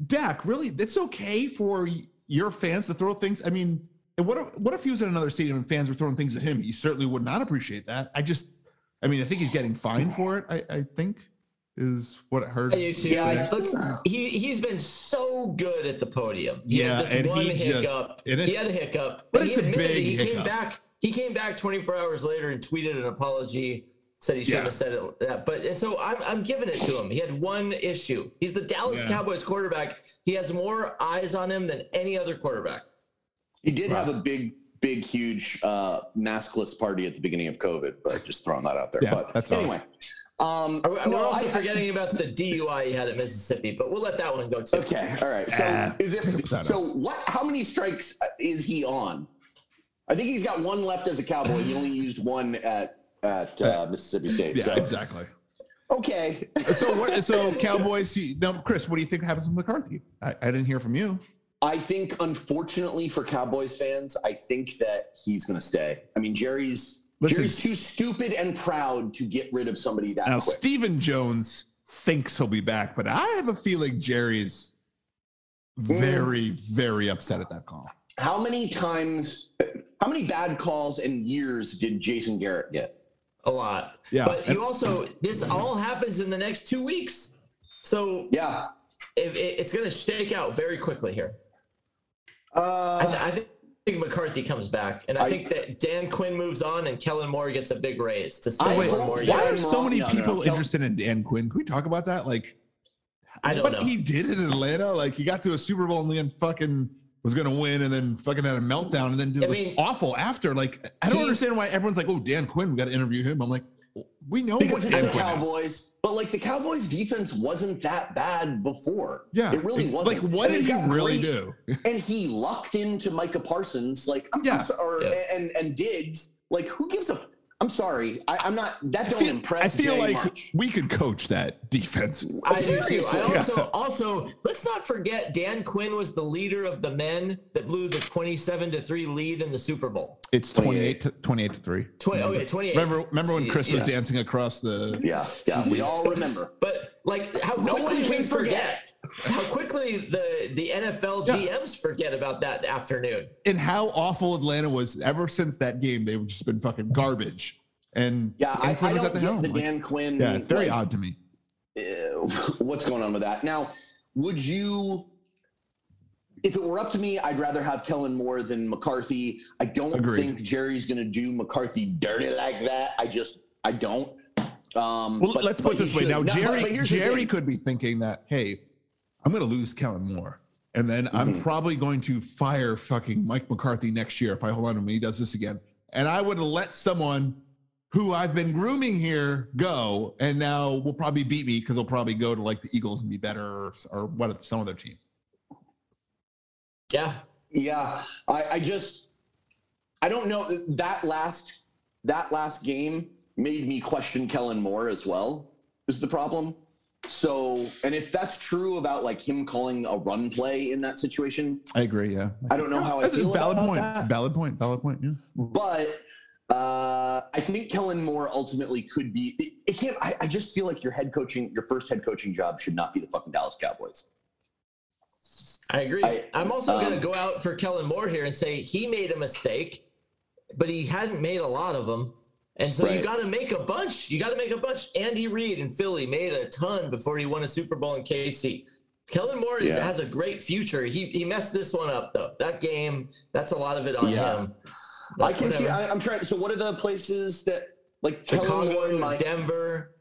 Dak, really, it's okay for your fans to throw things. I mean, what if, what if he was in another stadium and fans were throwing things at him? He certainly would not appreciate that. I just, I mean, I think he's getting fined for it. I, I think is what I heard. I too. Yeah, let's, he, he's been so good at the podium. He yeah, this and one he hiccup. Just, and he had a hiccup. But, but it's a big he hiccup. Came back, he came back twenty-four hours later and tweeted an apology. Said he shouldn't yeah. have said it. That. But and so I'm I'm giving it to him. He had one issue. He's the Dallas yeah. Cowboys quarterback. He has more eyes on him than any other quarterback. He did wow. have a big, big, huge uh, maskless party at the beginning of COVID, but just throwing that out there. Yeah, but that's anyway. Um, Are we, no, we're also I, forgetting I, about the D U I he had at Mississippi, but we'll let that one go too. Okay, all right. So uh, is it so what how many strikes is he on? I think he's got one left as a Cowboy. He only used one at At uh, Mississippi State. Yeah, so. Exactly. Okay. so what? So Cowboys. You, now, Chris, what do you think happens with McCarthy? I, I didn't hear from you. I think, unfortunately, for Cowboys fans, I think that he's going to stay. I mean, Jerry's Listen, Jerry's too stupid and proud to get rid of somebody that now, quick. Now, Stephen Jones thinks he'll be back, but I have a feeling Jerry's very, mm. very upset at that call. How many times? How many bad calls and years did Jason Garrett get? A lot. Yeah. But you also, this all happens in the next two weeks. So yeah, it, it, it's going to shake out very quickly here. Uh, I, th- I, think, I think McCarthy comes back. And I, I think that Dan Quinn moves on and Kellen Moore gets a big raise to stay for more years. Why are so many no, people no, no. interested in Dan Quinn? Can we talk about that? Like, I don't what know. What he did in Atlanta, like he got to a Super Bowl and then fucking was going to win and then fucking had a meltdown and then did I this mean, awful after. Like, I don't he, understand why everyone's like, oh, Dan Quinn, we got to interview him. I'm like, we know what Dan the Quinn Cowboys, is. But, like, the Cowboys' defense wasn't that bad before. Yeah. It really wasn't. Like, what and did he really great, do? And he lucked into Micah Parsons, like, I'm, yeah. I'm sorry, yeah. and, and Diggs. Like, who gives a f- I'm sorry. I, I'm not. That don't I feel, impress me. I feel like much. We could coach that defense. I do too. I also, also, let's not forget Dan Quinn was the leader of the men that blew the twenty-seven to three lead in the Super Bowl. It's twenty-eight to three. twenty, oh, yeah, twenty-eight. Remember, remember when Chris yeah. was dancing across the. Yeah, yeah, we all remember. But, like, how no quickly one can we forget. forget. How quickly the, the N F L yeah. G Ms forget about that afternoon. And how awful Atlanta was ever since that game. They've just been fucking garbage. And yeah, I, I don't the get the like, Dan Quinn. Yeah, very like, odd to me. Ew, what's going on with that? Now, would you, if it were up to me, I'd rather have Kellen Moore than McCarthy. I don't Agreed. think Jerry's going to do McCarthy dirty like that. I just, I don't. Um, well, but, let's put it this way. Should. Now, no, Jerry, but, but Jerry could be thinking that, hey, I'm going to lose Kellen Moore. And then mm-hmm. I'm probably going to fire fucking Mike McCarthy next year if I hold on to him and he does this again. And I would let someone who I've been grooming here go, and now will probably beat me because they'll probably go to like the Eagles and be better or, or what some other team. Yeah. Yeah. I, I just, I don't know that last, that last game made me question Kellen Moore as well is the problem. So, and if that's true about like him calling a run play in that situation, I agree. Yeah. I don't know how that's I feel a valid about point. That. Valid point. Valid point. Yeah. But, Uh, I think Kellen Moore ultimately could be. It, it can't. I, I just feel like your head coaching, your first head coaching job, should not be the fucking Dallas Cowboys. I agree. I, I'm also um, going to go out for Kellen Moore here and say he made a mistake, but he hadn't made a lot of them, and so right. you got to make a bunch. You got to make a bunch. Andy Reid in Philly made a ton before he won a Super Bowl in K C. Kellen Moore yeah. is, has a great future. He he messed this one up though. That game, that's a lot of it on yeah. him. Like I can whatever. see. I, I'm trying. So, what are the places that, like, Chicago, my, Denver?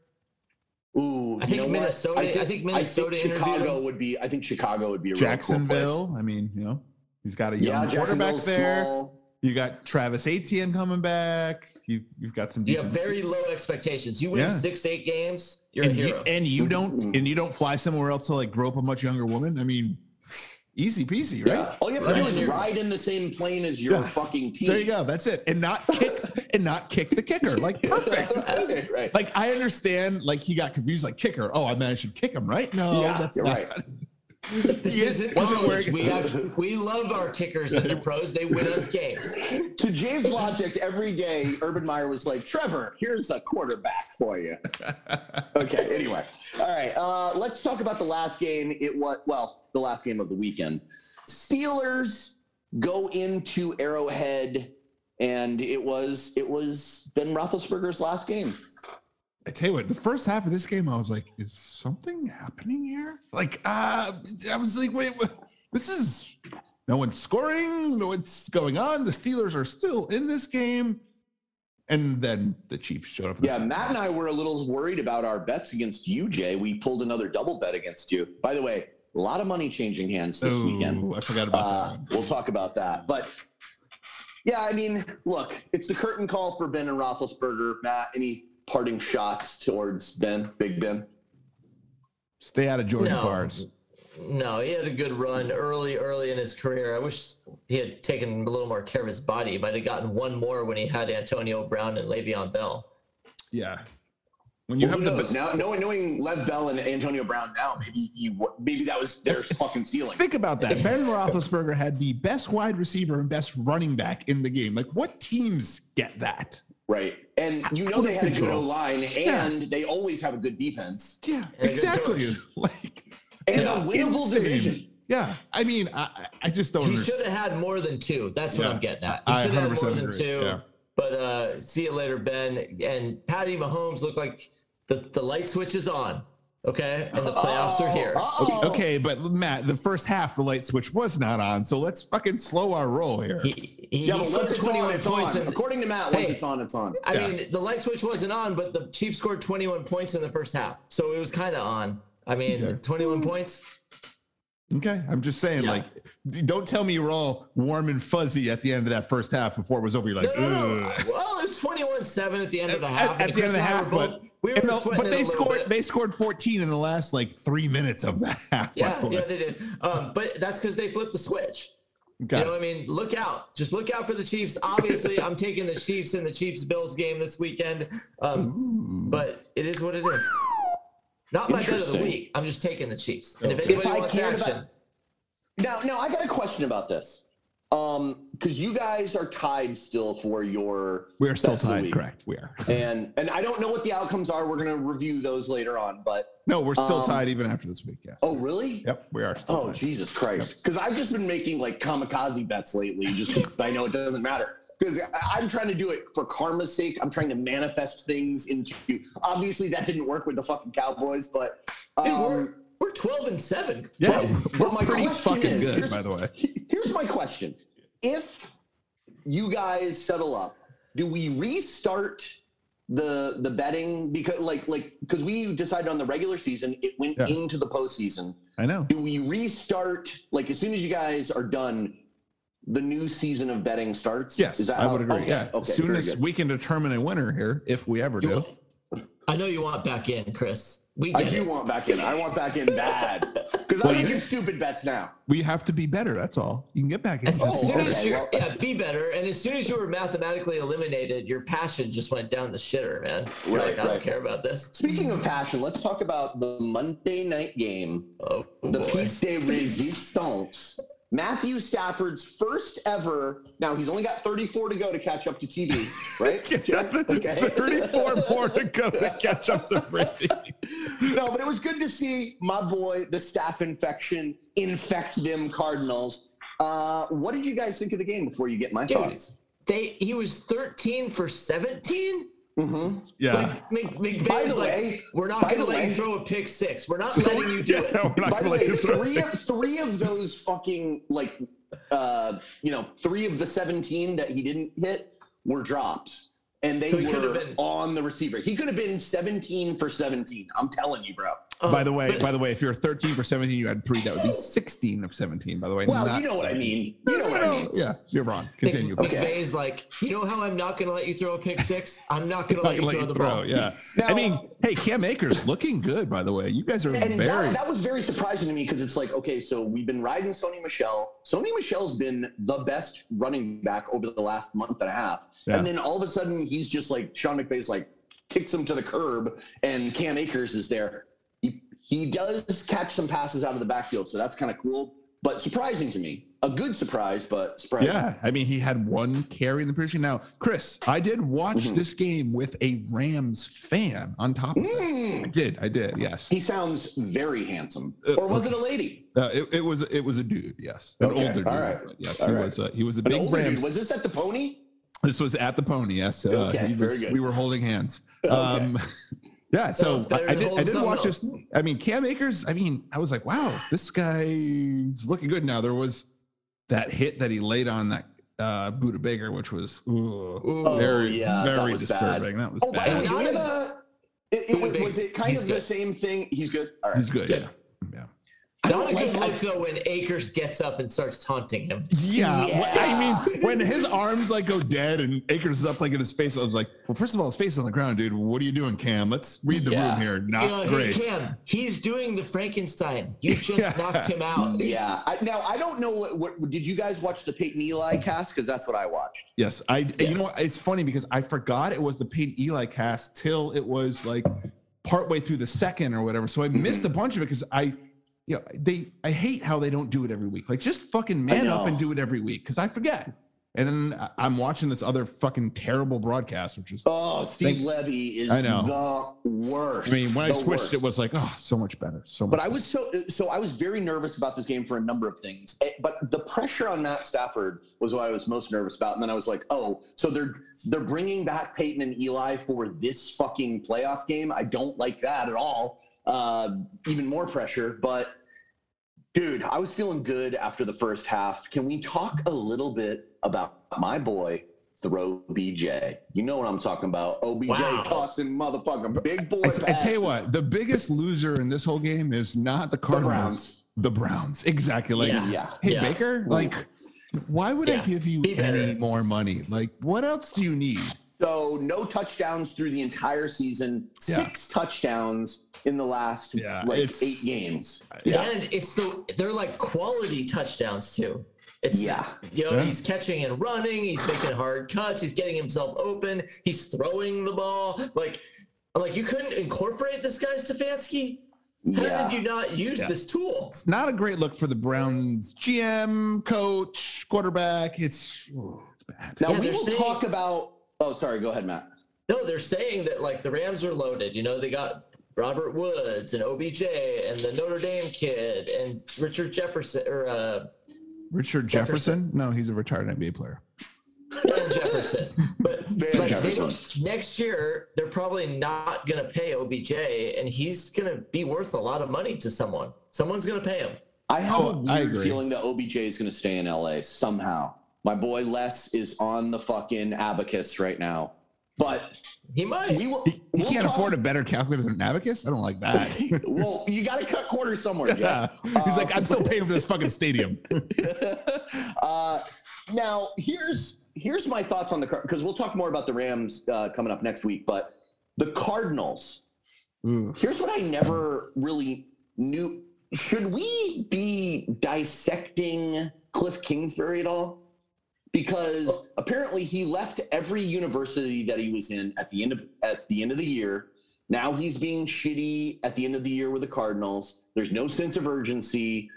Ooh, I think you know Minnesota. I think, I think Minnesota. I think Chicago would be. I think Chicago would be a Jacksonville. Really cool place. I mean, you know, he's got a young yeah, quarterback there. Small. You got Travis Etienne coming back. You you've got some. You have very low expectations. You win yeah. six, eight games. You're and a hero. You, and you don't. Mm-hmm. And you don't fly somewhere else to like grow up a much younger woman. I mean. Easy peasy, right? Yeah. All you have to right. do is ride in the same plane as your yeah. fucking team. There you go. That's it. And not kick and not kick the kicker. Like perfect. Right, right. Like I understand, like he got confused, like kicker. Oh, I mean I should kick him, right? No, yeah, that's not right. This isn't college. We, have, we love our kickers in the pros. They win us games. To James' logic, every day Urban Meyer was like, Trevor, here's a quarterback for you. Okay, anyway. All right, uh, let's talk about the last game. It was, well, the last game of the weekend. Steelers go into Arrowhead, and it was it was Ben Roethlisberger's last game. I tell you what, the first half of this game, I was like, is something happening here? Like, uh, I was like, wait, what? This is, no one's scoring, no one's going on. The Steelers are still in this game. And then the Chiefs showed up. Yeah, Matt and I were a little worried about our bets against you, Jay. We pulled another double bet against you. By the way, a lot of money changing hands this Ooh, weekend. I forgot about uh, that one. We'll talk about that. But, yeah, I mean, look, it's the curtain call for Ben and Roethlisberger. Matt, any parting shots towards Ben, Big Ben? Stay out of Jordan no, Cars. No, he had a good run early, early in his career. I wish he had taken a little more care of his body. He might have gotten one more when he had Antonio Brown and Le'Veon Bell. Yeah. When you well, have the now, knowing, knowing Lev Bell and Antonio Brown now, maybe you, maybe that was their fucking ceiling. Think about that. Ben Roethlisberger had the best wide receiver and best running back in the game. Like, what teams get that? Right. And you know they had a good O-line, and yeah. they always have a good defense. Yeah, and exactly. Like, and yeah. a winnable Insane. division. Yeah. I mean, I, I just don't he understand. He should have had more than two. That's yeah. what I'm getting at. He should have had more agree. than two. Yeah. But uh, see you later, Ben. And Patty Mahomes looked like the, the light switch is on, okay? And the playoffs oh, are here. Oh. Okay, but Matt, the first half, the light switch was not on, so let's fucking slow our roll here. He, he, yeah, but once it's on, it's on. And, according to Matt, once hey, it's on, it's on. I yeah. mean, the light switch wasn't on, but the Chiefs scored twenty-one points in the first half, so it was kind of on. I mean, yeah. twenty-one points. Okay, I'm just saying, yeah. like, don't tell me you were all warm and fuzzy at the end of that first half before it was over. You're like, no, no, no. Well, it was twenty-one seven at the end of the half. At, at the end of the half, were both, but, we were the, but they scored bit. they scored fourteen in the last, like, three minutes of that half. Yeah, yeah, they did. Um, but that's because they flipped the switch. Got you know it. What I mean? Look out. Just look out for the Chiefs. Obviously, I'm taking the Chiefs in the Chiefs-Bills game this weekend. Um, but it is what it is. Not my bet of the week. I'm just taking the Chiefs. And if anybody if I wants action. About, now, now, I got a question about this. Um, because you guys are tied still for your We're still tied, correct. We are. And and I don't know what the outcomes are. We're gonna review those later on, but no, we're still um, tied even after this week, yes. Oh, really? Yep, we are still oh, tied. Jesus Christ. Because yep. I've just been making like kamikaze bets lately, just because I know it doesn't matter. Because I'm trying to do it for karma's sake. I'm trying to manifest things into. Obviously, that didn't work with the fucking Cowboys, but um, hey, we're we're twelve and seven. Yeah, but, we're but my pretty question fucking is, good, by the way. Here's my question: if you guys settle up, do we restart the the betting because like like because we decided on the regular season, it went yeah. into the postseason. I know. Do we restart like as soon as you guys are done? The new season of betting starts? Yes, Is that I would agree. Okay. Yeah, okay, as soon as we can determine a winner here, if we ever do. I know you want back in, Chris. We get I do it. want back in. I want back in bad. Because well, I'm making stupid bets now. We have to be better, that's all. You can get back in. Oh, as soon okay. as you're, yeah, be better. And as soon as you were mathematically eliminated, your passion just went down the shitter, man. You're right, like, I right. don't care about this. Speaking of passion, let's talk about the Monday night game. Oh, the boy. Piece de Resistance. Matthew Stafford's first ever. Now he's only got thirty-four to go to catch up to T B, right? yeah, okay. thirty-four more to go to catch up to Brady. No, but it was good to see my boy, the staph infection, infect them Cardinals. Uh, what did you guys think of the game before you get my Dude, thoughts? They he was thirteen for seventeen. Mm-hmm. Yeah. Mc, Mc, by the like, way, we're not going to let way, you throw a pick six. We're not so letting you do yeah, it. No, we're not by the way, three of, three of those fucking like, uh, you know, three of the seventeen that he didn't hit were drops, and they so were been, on the receiver. He could have been seventeen for seventeen. I'm telling you, bro. Um, by the way, but, by the way, if you're thirteen for seventeen, you had three. That would be sixteen of seventeen. By the way, well, not you know seventeen. What I mean. You know what I mean. Yeah, you're wrong. Continue. McVay's like, you know how I'm not going to let you throw a pick six. I'm not going to let you throw the ball. Yeah. Now, I mean, hey, Cam Akers looking good. By the way, you guys are and very. That, that was very surprising to me because it's like, okay, so we've been riding Sony Michel. Sony Michel's been the best running back over the last month and a half, yeah. and then all of a sudden he's just like Sean McVay's like kicks him to the curb, and Cam Akers is there. He does catch some passes out of the backfield, so that's kind of cool, but surprising to me. A good surprise, but surprising. Yeah, I mean, he had one carry in the preseason. Now, Chris, I did watch mm-hmm. this game with a Rams fan on top of mm. it. I did, I did, yes. He sounds very handsome. Uh, or was okay. it a lady? Uh, it, it was It was a dude, yes. An okay. older dude. All right. Yes, All he, right. was, uh, he was a An big Rams. Dude. Was this at the Pony? This was at the Pony, yes. Uh, okay, was, very good. We were holding hands. Um, okay. Yeah, so I, I did. I did watch else. this. I mean, Cam Akers. I mean, I was like, wow, this guy's looking good now. There was that hit that he laid on that uh, Buda Baker, which was ooh, oh, very, yeah, very that disturbing. Bad. That was oh, bad. Not it, a, it, it was, was it kind He's of good. the same thing? He's good. All right. He's good. good. Yeah. Yeah. I don't like look though when Akers gets up and starts taunting him. Yeah, yeah. I mean, when his arms like go dead and Akers is up like in his face, I was like, well, first of all, his face on the ground, dude. What are you doing, Cam? Let's read the yeah. room here. Not you know, great. Hey, Cam, he's doing the Frankenstein. You just yeah. knocked him out. Yeah. I, now I don't know what, what did you guys watch the Peyton Eli cast? Because that's what I watched. Yes, I. Yes. You know, it's funny because I forgot it was the Peyton Eli cast till it was like partway through the second or whatever. So I missed a bunch of it because I. Yeah, you know, they. I hate how they don't do it every week. Like, just fucking man up and do it every week, because I forget. And then I'm watching this other fucking terrible broadcast, which is oh, Steve Levy is the worst. I mean, when I switched, it was like oh, so much better. So, but I was so so I was very nervous about this game for a number of things. But the pressure on Matt Stafford was what I was most nervous about. And then I was like, oh, so they're they're bringing back Peyton and Eli for this fucking playoff game. I don't like that at all. Uh, even more pressure, but dude, I was feeling good after the first half. Can we talk a little bit about my boy, Throw B J? You know what I'm talking about. O B J wow. tossing motherfucking big boy. I, I tell you what, the biggest loser in this whole game is not the Cardinals, the Browns. The Browns. Exactly. Like, yeah. Yeah. Hey, yeah. Baker, like, why would yeah. I give you Be any better. more money? Like, what else do you need? So no touchdowns through the entire season, yeah. six touchdowns in the last yeah, like eight games. Yeah. And it's the, they're like quality touchdowns too. It's, yeah. you know, yeah. he's catching and running. He's making hard cuts. He's getting himself open. He's throwing the ball. Like, I'm like, you couldn't incorporate this guy, Stefanski? How yeah. did you not use yeah. this tool? It's not a great look for the Browns G M, coach, quarterback. It's, oh, it's bad. Now yeah, we will saying, talk about, Oh, sorry. Go ahead, Matt. No, they're saying that, like, the Rams are loaded. You know, they got Robert Woods and O B J and the Notre Dame kid and Richard Jefferson. or uh, Richard Jefferson? Jefferson? No, he's a retired N B A player. And Jefferson. But like, Jefferson. They, next year, they're probably not going to pay O B J, and he's going to be worth a lot of money to someone. Someone's going to pay him. I have oh, a weird feeling that O B J is going to stay in L A somehow. My boy Les is on the fucking abacus right now, but he might. We will, he we'll can't talk. afford a better calculator than an abacus. I don't like that. Well, you got to cut quarters somewhere. Yeah. Uh, He's like, I'm still paying for this fucking stadium. uh, now, here's here's my thoughts on the Cardinals, because we'll talk more about the Rams uh, coming up next week. But the Cardinals. Oof. Here's what I never really knew. Should we be dissecting Cliff Kingsbury at all? Because apparently he left every university that he was in at the end of at the end of the year. Now he's being shitty at the end of the year with the Cardinals. There's no sense of urgency.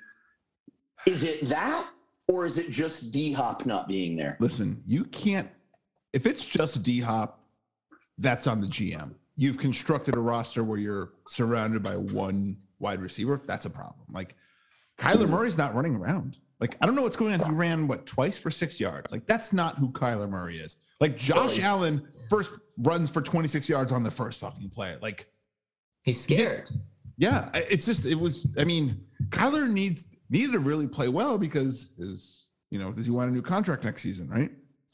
Is it that, or is it just D-Hop not being there? Listen, you can't – if it's just D-Hop, that's on the G M. You've constructed a roster where you're surrounded by one wide receiver. That's a problem. Like, Kyler Murray's not running around. Like, I don't know what's going on. He ran, what, twice for six yards? Like, that's not who Kyler Murray is. Like, Josh really? Allen first runs for twenty-six yards on the first fucking play. Like, he's scared. Yeah, it's just, it was, I mean, Kyler needs needed to really play well because, is you know, does he want a new contract next season, right?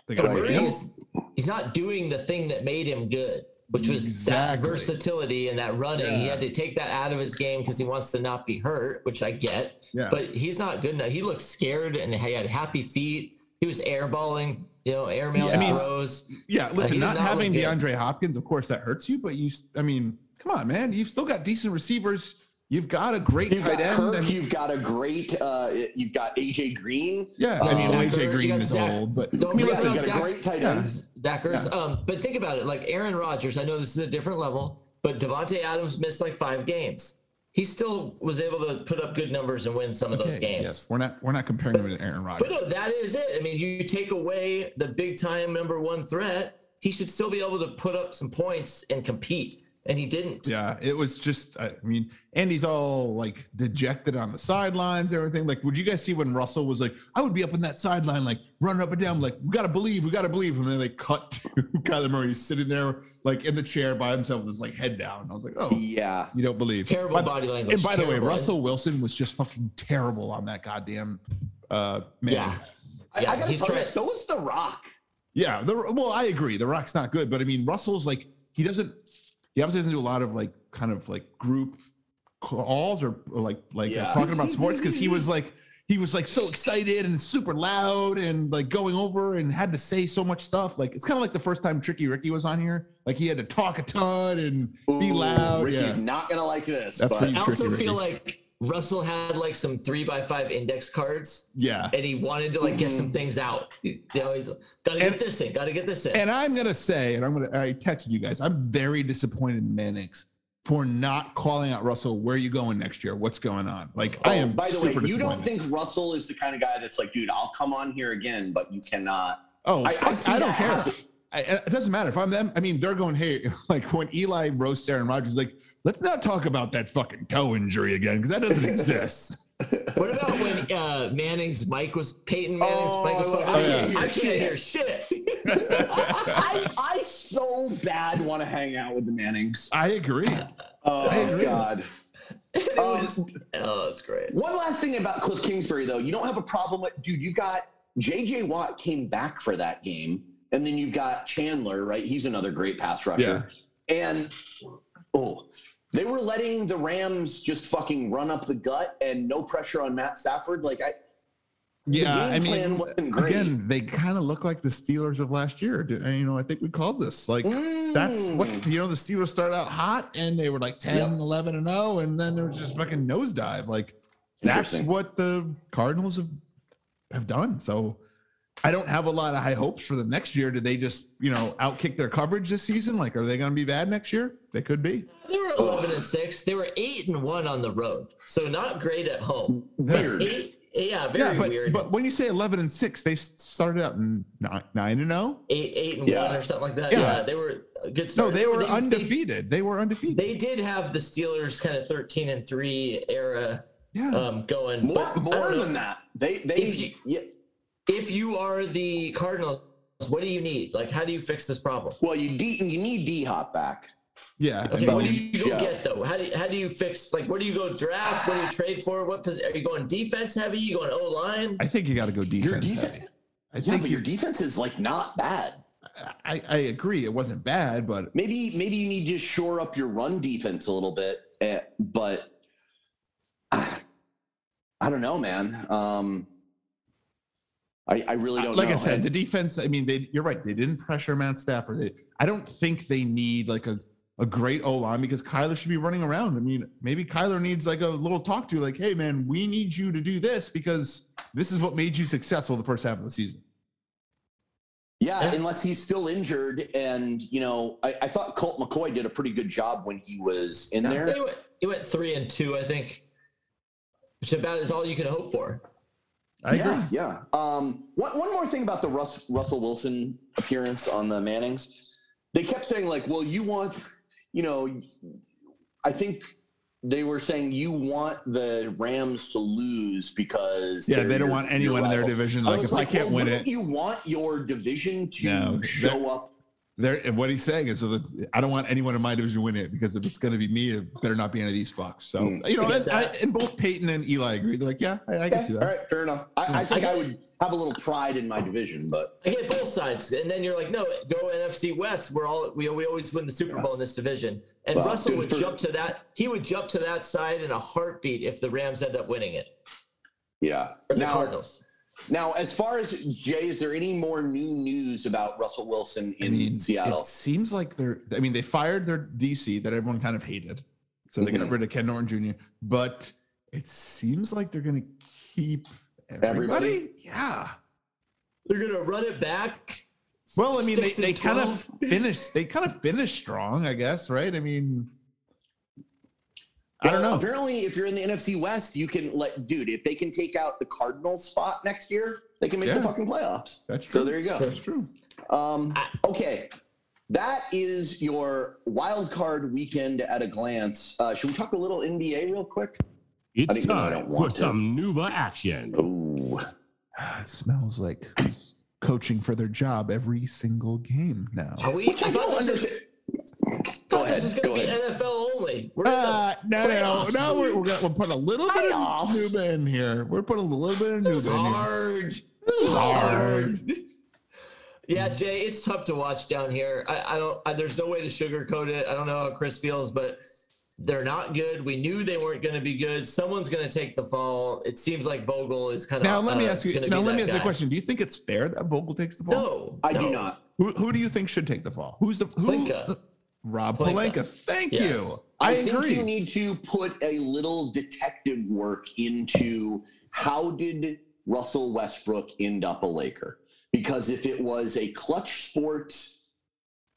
They got he's, he's not doing the thing that made him good, which was exactly. that versatility and that running. Yeah. He had to take that out of his game because he wants to not be hurt, which I get. Yeah. But he's not good enough. He looked scared and he had happy feet. He was airballing, you know, airmail yeah. throws. I mean, yeah, listen, uh, not, not having DeAndre Hopkins, of course, that hurts you. But, you, I mean, come on, man. You've still got decent receivers. You've got a great you've tight end. Kirk, and you've got a great. Uh, you've got A J Green. Yeah, I mean uh, A J Green is Zach, old, but don't I mean, listen, you got Zach, a great tight end. Yeah. Yeah. Um, but think about it, like Aaron Rodgers. I know this is a different level, but Devontae Adams missed like five games. he still was able to put up good numbers and win some of okay, those games. Yes, we're not we're not comparing but, him to Aaron Rodgers. But no, that is it. I mean, you take away the big time number one threat, he should still be able to put up some points and compete. And he didn't. Yeah, it was just, I mean, Andy's all like dejected on the sidelines, everything. Like, would you guys see when Russell was like, I would be up on that sideline, like running up and down, like, we got to believe, we got to believe. And then they cut to Kyler Murray sitting there, like in the chair by himself with his like head down. And I was like, oh, yeah, you don't believe. Terrible body language. And by the way, Russell Wilson was just fucking terrible on that goddamn uh, man. Yeah, I, yeah, I got to tell you, so was The Rock. Yeah, the, well, I agree. The Rock's not good, but I mean, Russell's like, he doesn't. He obviously doesn't do a lot of like kind of like group calls or, or like like yeah. uh, talking about sports, because he was like he was like so excited and super loud and like going over and had to say so much stuff. Like it's kind of like the first time Tricky Ricky was on here. Like he had to talk a ton and Ooh, be loud. Ricky's yeah. not gonna like this. That's but. You, I also Tricky feel Ricky. Like Russell had like some three by five index cards. Yeah. And he wanted to like get some things out. You know, he's like, gotta get and, this in, gotta get this in. And I'm gonna say, and I'm gonna I texted you guys, I'm very disappointed in Mannix for not calling out Russell, where are you going next year? What's going on? Like oh, I am. By the super way, you don't think Russell is the kind of guy that's like, dude, I'll come on here again, but you cannot. Oh, I, I, I, I don't care. I, it doesn't matter if I'm them. I mean, they're going, hey, like when Eli roasts Aaron Rodgers, like, let's not talk about that fucking toe injury again, because that doesn't exist. What about when uh, Manning's mic was Peyton Manning's oh, mic was? I, I, yeah. hear I can't hear shit. I, I so bad want to hang out with the Mannings. I agree. Oh, I agree. God. It was, um, oh, that's great. One last thing about Cliff Kingsbury, though. You don't have a problem with, dude, you've got J J Watt came back for that game. And then you've got Chandler, right? He's another great pass rusher. Yeah. And oh, they were letting the Rams just fucking run up the gut and no pressure on Matt Stafford. Like, I, yeah, the game I plan mean, wasn't great. Again, they kind of look like the Steelers of last year. And, you know, I think we called this like mm. that's what, you know, the Steelers started out hot and they were like ten, yep. eleven and zero, and then there was just fucking nosedive. Like, that's what the Cardinals have have done. So. I don't have a lot of high hopes for the next year. Did they just, you know, outkick their coverage this season? Like, are they going to be bad next year? They could be. They were eleven Ugh. and six. They were eight and one on the road, so not great at home. Weird. Eight, yeah, very yeah, but, weird. But when you say eleven and six, they started out in nine, nine and zero. Eight, eight and yeah. one, or something like that. Yeah, yeah they were good. Start. No, they were they, undefeated. They, they were undefeated. They did have the Steelers kind of thirteen and three era. Yeah. Um, going more, more than that. They they. Yeah. If you are the Cardinals, what do you need? Like, how do you fix this problem? Well, you de- you need D-Hop back. Yeah. Okay, what do you go yeah. get, though? How do you, how do you fix, like, what do you go draft? What do you trade for? What pos- Are you going defense heavy? You going O-line? I think you got to go defense def- heavy. I think yeah, but your defense is, like, not bad. I, I agree. It wasn't bad, but. Maybe maybe you need to shore up your run defense a little bit, eh, but I, I don't know, man. Um I, I really don't like know. Like I said, the defense, I mean, they, you're right. They didn't pressure Matt Stafford. They, I don't think they need like a, a great O-line because Kyler should be running around. I mean, maybe Kyler needs like a little talk to like, hey, man, we need you to do this because this is what made you successful the first half of the season. Yeah, yeah. Unless he's still injured. And, you know, I, I thought Colt McCoy did a pretty good job when he was in yeah, there. He went, he went three and two, I think, which about is all you can hope for. I yeah, agree. yeah. Um, one, one more thing about the Russ, Russell Wilson appearance on the Mannings. They kept saying, like, well, you want, you know, I think they were saying you want the Rams to lose because. Yeah, they don't your, want anyone in their division. Like, if like, I can't well, win it. You want your division to no, show up. They're, what he's saying is, so I don't want anyone in my division to win it because if it's going to be me, it better not be any of these fucks. So, mm. you know, and, I, and both Peyton and Eli agree. They're like, yeah, I, I yeah, can see that. All right, fair enough. I, yeah. I think I, get, I would have a little pride in my division, but. I get both sides. And then you're like, no, go N F C West. We're all, we, we always win the Super yeah. Bowl in this division. And wow, Russell dude, would for, jump to that. He would jump to that side in a heartbeat if the Rams end up winning it. Yeah. Or the now, Cardinals. Now, as far as Jay, is there any more new news about Russell Wilson in I mean, Seattle? It seems like they're, I mean, they fired their D C that everyone kind of hated. So they mm-hmm. got rid of Ken Norton Junior But it seems like they're going to keep everybody? everybody. Yeah. They're going to run it back. Well, I mean, they, they kind of finished, they kind of finished strong, I guess, right? I mean, Well, I don't know. Apparently, if you're in the N F C West, you can let, dude, if they can take out the Cardinals spot next year, they can make yeah. the fucking playoffs. That's true. So there you go. That's true. Um, okay. That is your wild card weekend at a glance. Uh, should we talk a little N B A real quick? It's time for some Nuba action. Ooh. It smells like coaching for their job every single game now. Are we, I thought this is, thought this is going to be N F L only. We're uh, no, no, no. We're, we're going to put a little bit of Nuba in here. We're putting a little bit of Nuba in hard. here. This is hard. This is hard. Yeah, Jay, it's tough to watch down here. I, I don't. I, there's no way to sugarcoat it. I don't know how Chris feels, but they're not good. We knew they weren't going to be good. Someone's going to take the fall. It seems like Vogel is kind of now. Let me uh, ask you. Now, let me ask you a question. Do you think it's fair that Vogel takes the fall? No, I no. do not. Who Who do you think should take the fall? Who's the who? Palenka. Rob Palenka. Thank yes. you. I, I agree. I think you need to put a little detective work into how did Russell Westbrook end up a Laker. Because if it was a clutch sports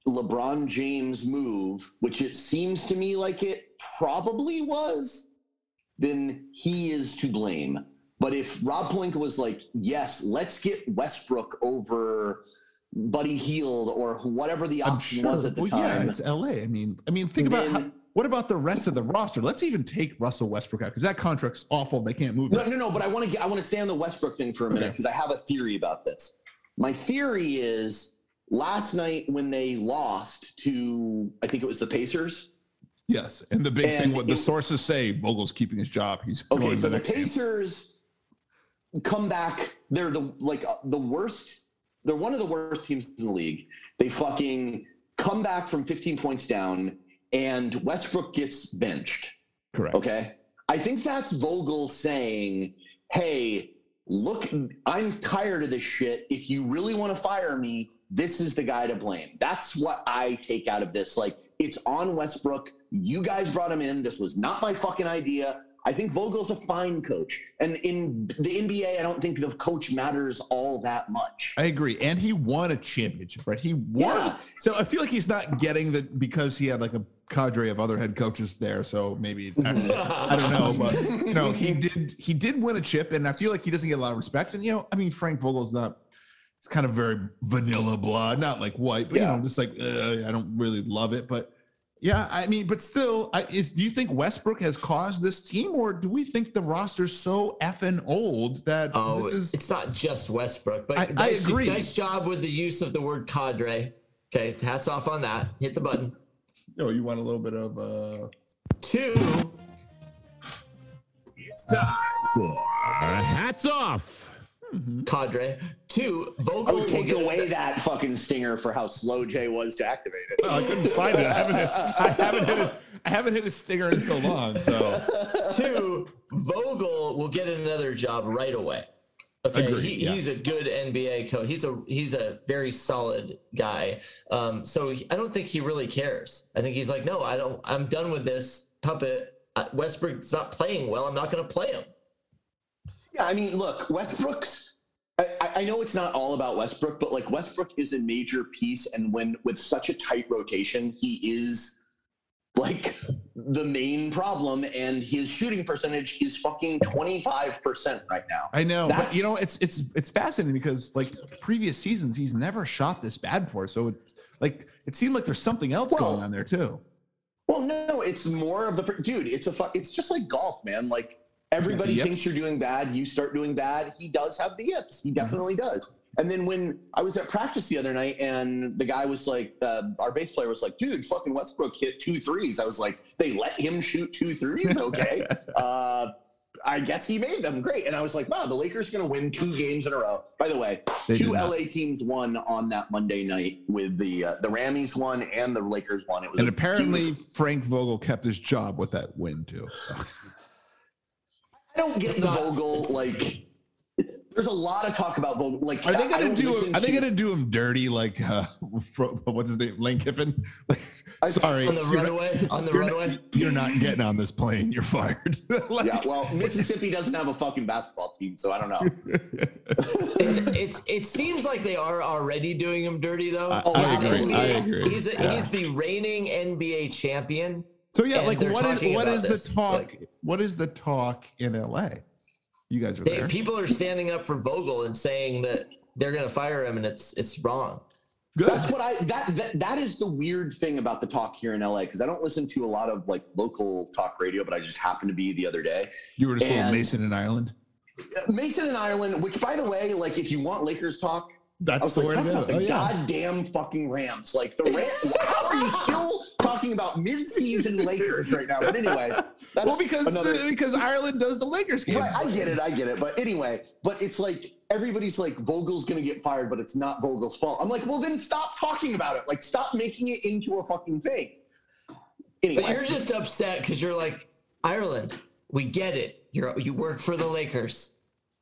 LeBron James move, which it seems to me like it probably was, then he is to blame. But if Rob Palenka was like, yes, let's get Westbrook over Buddy Hield or whatever the option sure. was at the well, time. Yeah, it's L A. I mean, I mean, think then, about how, what about the rest of the roster? Let's even take Russell Westbrook out because that contract's awful. They can't move. No, him. no, no. But I want to I want to stay on the Westbrook thing for a minute because okay. I have a theory about this. My theory is last night when they lost to, I think it was the Pacers. Yes, and the big and thing, what it, the sources say, Vogel's keeping his job. He's okay. So the, the Pacers game. come back. They're the like uh, the worst. They're one of the worst teams in the league. They fucking come back from fifteen points down, and Westbrook gets benched. Correct. Okay, I think that's Vogel saying, "Hey, look, I'm tired of this shit. If you really want to fire me, this is the guy to blame." That's what I take out of this. Like, it's on Westbrook. You guys brought him in. This was not my fucking idea. I think Vogel's a fine coach. And in the N B A, I don't think the coach matters all that much. I agree. And he won a championship, right? He won. Yeah. So I feel like he's not getting that because he had like a cadre of other head coaches there, so maybe actually, I don't know, but you know, he did he did win a chip, and I feel like he doesn't get a lot of respect. And you know, I mean, Frank Vogel's not, it's kind of very vanilla blah, not like white, but yeah. you know, just like uh, I don't really love it, but yeah, I mean, but still, I, is do you think Westbrook has caused this team, or do we think the roster's so effing old that oh, this is, it's not just Westbrook? But I, nice, I agree. Nice job with the use of the word cadre. Okay, hats off on that. Hit the button. Oh, you want a little bit of uh two. It's time for hats off. Mm-hmm. Cadre. Two, Vogel. Oh, take away it. that fucking stinger for how slow Jay was to activate it. Oh, I couldn't find it. I haven't hit, I haven't hit his, I haven't hit a stinger in so long. So two, Vogel will get another job right away. Okay, Agreed, he, yeah. he's a good N B A coach. He's a he's a very solid guy. Um, so he, I don't think he really cares. I think he's like, no, I don't. I'm done with this puppet. Westbrook's not playing well. I'm not going to play him. Yeah, I mean, look, Westbrook's. I, I know it's not all about Westbrook, but like Westbrook is a major piece, and when with such a tight rotation, he is like the main problem, and his shooting percentage is fucking twenty-five percent right now. I know, That's, but you know, it's it's it's fascinating because like previous seasons, he's never shot this bad for. So it's like it seemed like there's something else well, going on there too. Well, no, it's more of the dude. It's a fu- it's just like golf, man. Like everybody thinks you're doing bad, you start doing bad. He does have the yips. He definitely mm-hmm. does. And then when I was at practice the other night and the guy was like, uh, our bass player was like, dude, fucking Westbrook hit two threes. I was like, they let him shoot two threes? Okay. uh, I guess he made them. Great. And I was like, wow, the Lakers are going to win two games in a row. By the way, they two L A teams won on that Monday night with the uh, the Rammies won and the Lakers won. It was and apparently huge... Frank Vogel kept his job with that win too. So. I don't get it's the not... Vogel, like... There's a lot of talk about Vogel. Like, are they going to do? Him, are they going to do him dirty? Like, uh, what's his name, Lane Kiffin? Like, I, sorry, on the runaway. Not, on the you're runaway, not, you're not getting on this plane. You're fired. Like, yeah. Well, Mississippi doesn't have a fucking basketball team, so I don't know. it's, it's it seems like they are already doing him dirty, though. I, oh, I agree. I agree. He's a, yeah. he's the reigning N B A champion. So yeah, and like what is what is this. the talk? Like, what is the talk in L A? You guys are they, there. People are standing up for Vogel and saying that they're going to fire him, and it's it's wrong. Good. That's what I that, that that is the weird thing about the talk here in L A, because I don't listen to a lot of like local talk radio, but I just happened to be the other day. You were just on Mason in Ireland. Mason in Ireland, which by the way, like if you want Lakers talk, that's the like, word. About the oh, yeah. goddamn fucking Rams, like the Rams. How are you still talking about mid-season Lakers right now? But anyway, that's well because another... because Ireland does the Lakers game. Right, I get it, I get it. But anyway, but it's like. Everybody's like, Vogel's going to get fired, but it's not Vogel's fault. I'm like, well, then stop talking about it. Like, stop making it into a fucking thing. Anyway. But you're just upset because you're like, Ireland, we get it. You're, you work for the Lakers.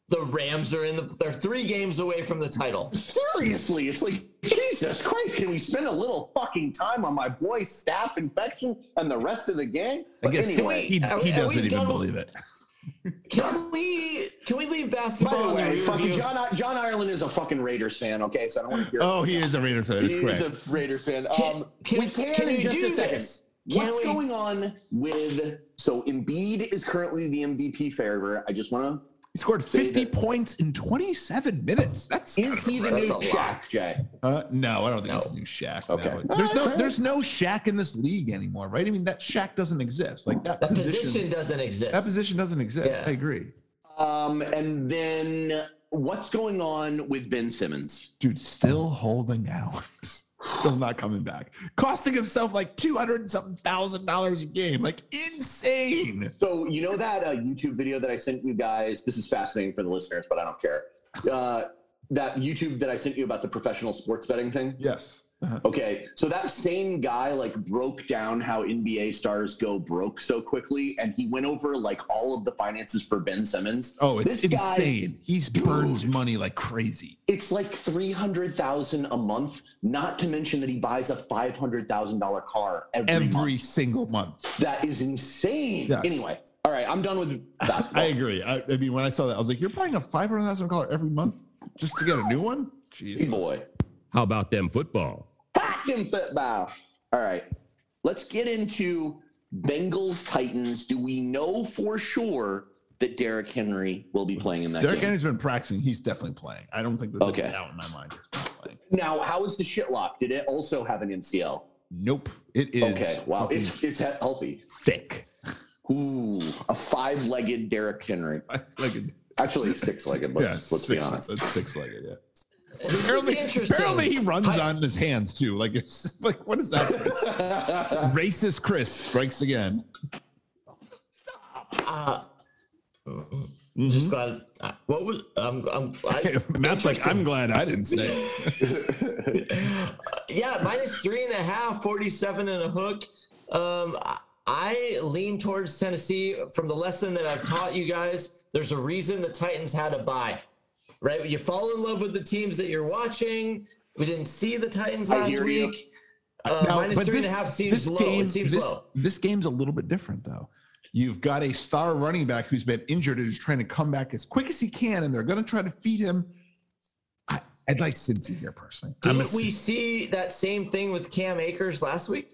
The Rams are in the – they're three games away from the title. Seriously. It's like, Jesus Christ, can we spend a little fucking time on my boy staph infection and the rest of the gang? But I guess anyway, he, he, he doesn't even done? believe it. Can we can we leave basketball? By the way, fucking John John Ireland is a fucking Raiders fan. Okay, so I don't want to hear. Oh, he is a Raiders fan. He correct. is a Raiders fan. Can, um, can, we can, can in just a second. This? What's we? going on with? So Embiid is currently the M V P favorite. I just want to. He scored fifty that, points in twenty-seven minutes. That's is he the new Shaq, Jay? Uh, no, I don't think no. he's the new Shaq. Okay, no. there's no there's no Shaq in this league anymore, right? I mean, that Shaq doesn't exist. Like that, that position, position doesn't exist. That position doesn't exist. Yeah. I agree. Um, and then what's going on with Ben Simmons? Dude, still holding out. Still not coming back, costing himself like two hundred and something thousand dollars a game. Like insane. So you know that uh, YouTube video that I sent you guys, this is fascinating for the listeners, but I don't care. Uh, that YouTube that I sent you about the professional sports betting thing. Yes. Uh-huh. Okay. So that same guy like broke down how N B A stars go broke so quickly. And he went over like all of the finances for Ben Simmons. Oh, it's this insane. He's dude, burns money like crazy. It's like three hundred thousand dollars a month, not to mention that he buys a five hundred thousand dollars car every, every month. single month. That is insane. Yes. Anyway, all right, I'm done with basketball. I agree. I, I mean, when I saw that, I was like, you're buying a five hundred thousand dollars car every month just to get a new one? Jesus. Boy. How about them football? Fuck them football. All right, let's get into Bengals-Titans. Do we know for sure that Derrick Henry will be playing in that Derrick game? Derrick Henry's been practicing. He's definitely playing. I don't think there's okay. a doubt in my mind he's playing. Now, how is the shitlock? Did it also have an M C L? Nope. It is. Okay. Wow. It's it's healthy. Thick. Ooh, a five-legged Derrick Henry. Five-legged. Actually, six-legged. Let's, yeah, let's six, be honest. That's six-legged, yeah. Apparently, apparently he runs I, on his hands, too. Like, it's just like what is that? Racist Chris strikes again. Stop. Uh, Mm-hmm. Just glad. Uh, what was I'm? I'm I, Matt's like I'm glad I didn't say it. uh, yeah, minus three and a half, forty-seven and a hook. Um, I, I lean towards Tennessee from the lesson that I've taught you guys. There's a reason the Titans had a bye, right? You fall in love with the teams that you're watching. We didn't see the Titans last week. Uh, now, minus three this, and a half seems this low. Game, it seems this, low. This game's a little bit different though. You've got a star running back who's been injured and is trying to come back as quick as he can, and they're going to try to feed him. I, I'd like Cincy here personally. Didn't we see that same thing with Cam Akers last week?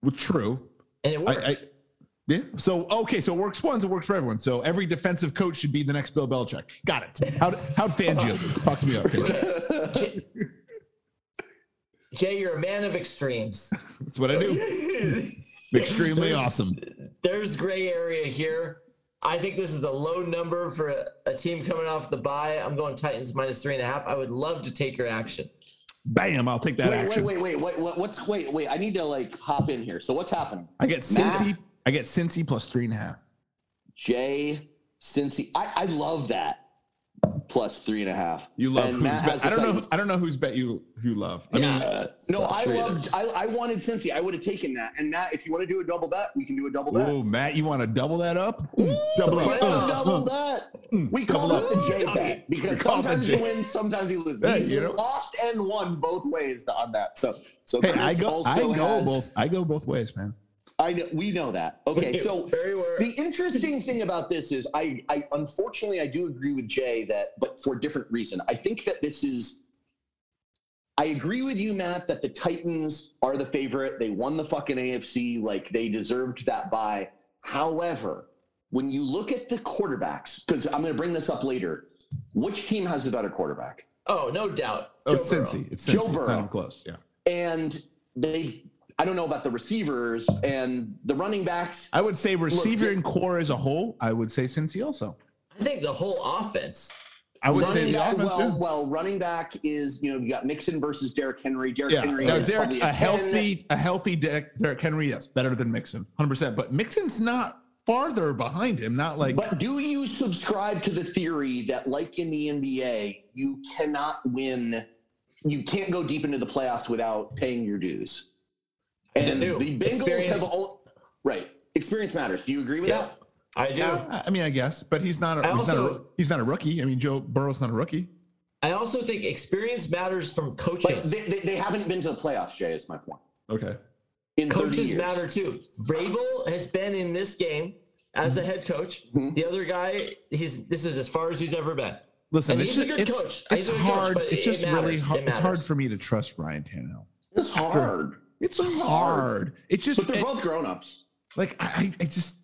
Well, true. And it worked. I, I, yeah. So, okay, so it works once, it works for everyone. So every defensive coach should be the next Bill Belichick. Got it. How'd, how'd Fangio do? Talk to me up. Okay. Jay, you're a man of extremes. That's what I do. Extremely there's, awesome. There's gray area here. I think this is a low number for a, a team coming off the bye. I'm going Titans minus three and a half. I would love to take your action. Bam! I'll take that wait, action. Wait, wait, wait, wait. What, what's wait, wait? I need to like hop in here. So what's happening? I get Cincy. Nah. I get Cincy plus three and a half. Jay, Cincy. I, I love that. Plus three and a half. You love. Who's bet, I don't Titans. know. I don't know who's bet you who love. I yeah. mean, uh, no, I sure loved. I, I wanted Cincy. I would have taken that. And Matt, if you want to do a double bet, we can do a double bet. Oh, Matt, you want to double that up? Ooh, double up. Uh, double bet. Uh, we call it the J bet because sometimes you win, sometimes you lose. He's you know? lost and won both ways on that. So, so hey, I go. I go has, both. I go both ways, man. I know, we know that. Okay, so the interesting thing about this is I, I unfortunately I do agree with Jay that, but for a different reason. I think that this is I agree with you, Matt, that the Titans are the favorite. They won the fucking A F C. Like, they deserved that bye. However, when you look at the quarterbacks, because I'm going to bring this up later, which team has the better quarterback? Oh, no doubt. Oh, Joe it's Cincy. It's Cincy. Joe Burrow. It's not close, yeah. And they, I don't know about the receivers and the running backs. I would say receiver look, and core as a whole, I would say Cincy also. I think the whole offense. I would running say the back, offense well, well, running back is, you know, you got Mixon versus Derrick Henry. Derrick yeah. Henry no, is Derek, probably a, a healthy, a healthy Derrick, Derrick Henry. Yes, better than Mixon, one hundred percent. But Mixon's not farther behind him. Not like. But do you subscribe to the theory that, like in the N B A, you cannot win, you can't go deep into the playoffs without paying your dues? And the Bengals experience. have all, right. Experience matters. Do you agree with yeah. that? I do. Uh, I mean, I guess, but he's not. A, he's, also, not a, he's not a rookie. I mean, Joe Burrow's not a rookie. I also think experience matters from coaches. They, they, they haven't been to the playoffs, Jay. Is my point. Okay. In coaches matter too. Vrabel has been in this game as mm-hmm. a head coach. Mm-hmm. The other guy, he's this is as far as he's ever been. Listen, and it's, he's a good it's, coach. It's, it's hard. Coach, it's just it really hard. It it's hard for me to trust Ryan Tannehill. It's hard. It's, it's hard. hard. It's just. But they're it, both grown-ups. Like I, I just.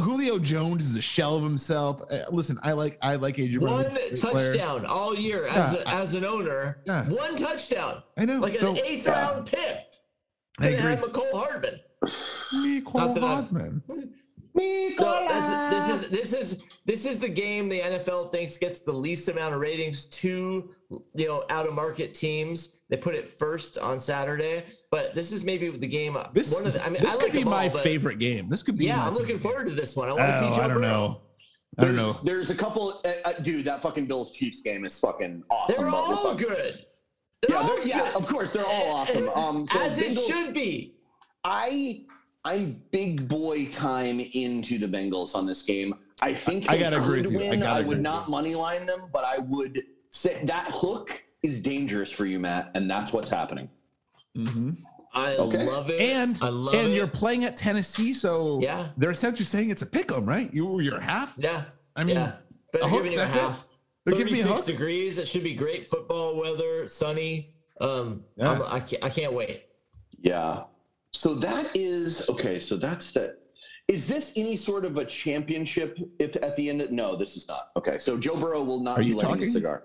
Julio Jones is a shell of himself. Uh, listen, I like I like A J Brown. One touchdown player. all year as yeah, a, I, as an owner. Yeah. One touchdown. I know, like so, an eighth round yeah. pick. I agree. Have Mecole Hardman. Mecole Hardman. Mecole. No, this is this is this is the game the N F L thinks gets the least amount of ratings. Two, you know, out of market teams. They put it first on Saturday, but this is maybe the game. This, one of the, I mean, this I could like be all, my favorite game. This could be. Yeah, I'm looking forward to this one. I want to see. Joe I don't Burrow. know. I don't there's, know. There's a couple. Uh, dude, that fucking Bills Chiefs game is fucking awesome. They're all fucking good. They're yeah, all good. yeah, of course, they're all awesome. Um, so As it Bengals, should be. I. I'm big boy time into the Bengals on this game. I think they I gotta could agree win. I, I would not moneyline them, but I would say that hook is dangerous for you, Matt, and that's what's happening. Mm-hmm. I okay. love it. And, I love and it. You're playing at Tennessee, so yeah. they're essentially saying it's a pick 'em, right? You, you're half. Yeah. I mean, yeah. But a hook, giving that's a half. It. They're giving me a hook. thirty-six degrees. It should be great football weather, sunny. Um, yeah. I'm, I, can't, I can't wait. Yeah. So that is okay. So that's the. Is this any sort of a championship? If at the end, of, no, this is not. Okay, so Joe Burrow will not Are be lighting a cigar.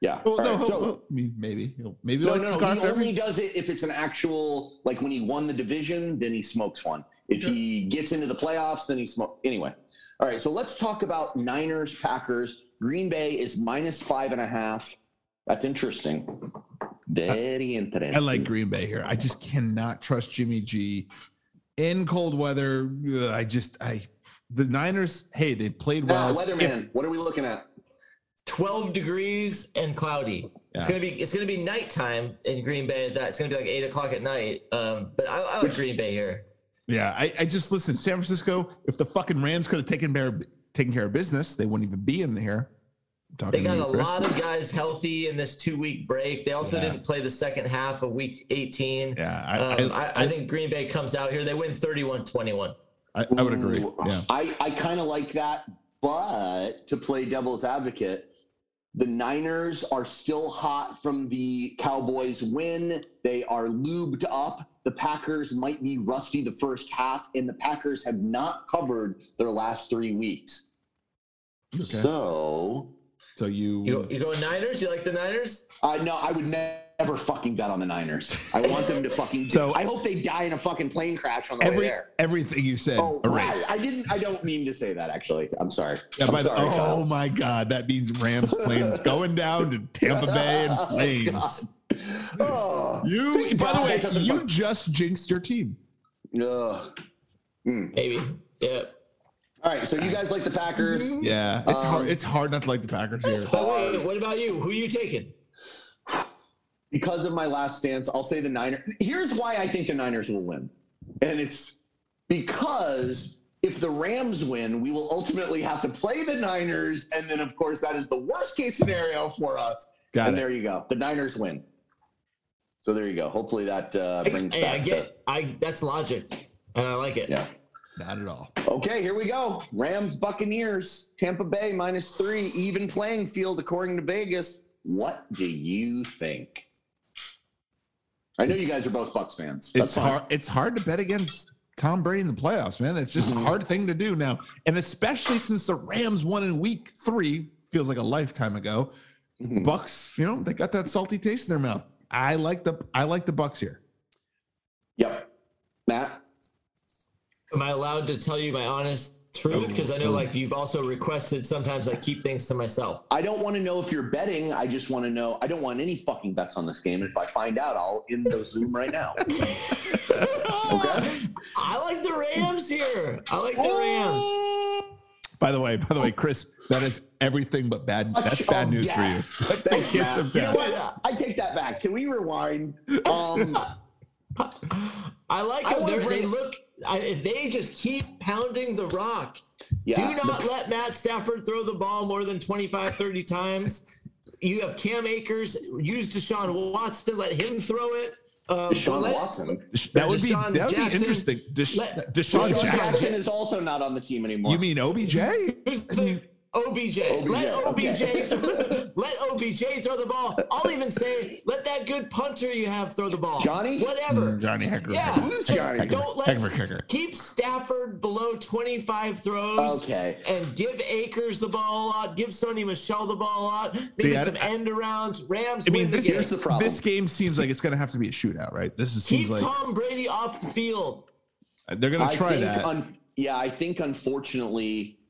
Yeah. Well, no, right. so well, maybe maybe no, no, no. He only does it if it's an actual like when he won the division, then he smokes one. If okay. he gets into the playoffs, then he smokes. Anyway, all right. So let's talk about Niners Packers. Green Bay is minus five and a half. That's interesting. Very interesting. I like Green Bay here. I just cannot trust Jimmy G in cold weather. I just, I, the Niners, hey, they played well. Uh, weatherman, if, what are we looking at? twelve degrees and cloudy. Yeah. It's going to be, it's going to be nighttime in Green Bay. That It's going to be like eight o'clock at night. Um, but I, I like Which, Green Bay here. Yeah. I, I just listen, San Francisco, if the fucking Rams could have taken bear, taken care of business, they wouldn't even be in here. They got a Chris. lot of guys healthy in this two-week break. They also yeah. didn't play the second half of Week eighteen. Yeah, I, um, I, I, I think Green Bay comes out here. They win thirty-one twenty-one. I, I would agree. Ooh, yeah. I, I kind of like that, but to play devil's advocate, the Niners are still hot from the Cowboys win. They are lubed up. The Packers might be rusty the first half, and the Packers have not covered their last three weeks. Okay. So... So you you, you going Niners? You like the Niners? Uh, no, I would ne- never fucking bet on the Niners. I want them to fucking. So I hope they die in a fucking plane crash on the every, way there. Everything you said. Oh, right. I, I didn't. I don't mean to say that. Actually, I'm sorry. Yeah, I'm by sorry the, oh God. my God, that means Rams planes going down to Tampa Bay in planes. Oh, oh. You. By God, the way, you fuck. just jinxed your team. Uh, mm. Maybe. Yeah. All right, so you guys like the Packers? Yeah, it's um, hard. It's hard not to like the Packers here. Oh, wait, what about you? Who are you taking? Because of my last stance, I'll say the Niners. Here's why I think the Niners will win, and it's because if the Rams win, we will ultimately have to play the Niners, and then of course that is the worst case scenario for us. Got and it. There you go. The Niners win. So there you go. Hopefully that uh, brings hey, back. I get. The, I that's logic, and I like it. Yeah. Not at all. Okay, here we go. Rams, Buccaneers, Tampa Bay, minus three, even playing field according to Vegas. What do you think? I know you guys are both Bucs fans. That's it's fine. hard. It's hard to bet against Tom Brady in the playoffs, man. It's just a hard thing to do now, and especially since the Rams won in Week Three, feels like a lifetime ago. Mm-hmm. Bucs, you know, they got that salty taste in their mouth. I like the I like the Bucs here. Yep, Matt. Am I allowed to tell you my honest truth? Because I know, like, you've also requested sometimes I keep things to myself. I don't want to know if you're betting. I just want to know. I don't want any fucking bets on this game. If I find out, I'll end the Zoom right now. Okay. I like the Rams here. I like the Rams. By the way, by the way, Chris, that is everything but bad. That's bad news for you. Thank you. You know what? I take that back. Can we rewind? Um, I like how they look. I, if they just keep pounding the rock, yeah, do not the, let Matt Stafford throw the ball more than twenty-five, thirty times. You have Cam Akers, use Deshaun Watson, let him throw it. Um, Deshaun let, Watson. That would be, that would be interesting. Desha, let, Deshaun, Deshaun Jackson. Jackson is also not on the team anymore. You mean O B J? Who's the, O B J. O B J. Let O B J okay. throw, let O B J throw the ball. I'll even say, let that good punter you have throw the ball. Johnny? Whatever. Mm, Johnny Hecker. Yeah. Who's Johnny? Don't let keep Stafford below twenty-five throws. Okay. And give Akers the ball a lot. Give Sony Michel the ball a lot. Maybe See, some I, end arounds. Rams I mean, win this, the game. Here's the problem. This game seems like it's going to have to be a shootout, right? This is seems Keep like, Tom Brady off the field. They're going to try think, that. Un, yeah, I think, unfortunately,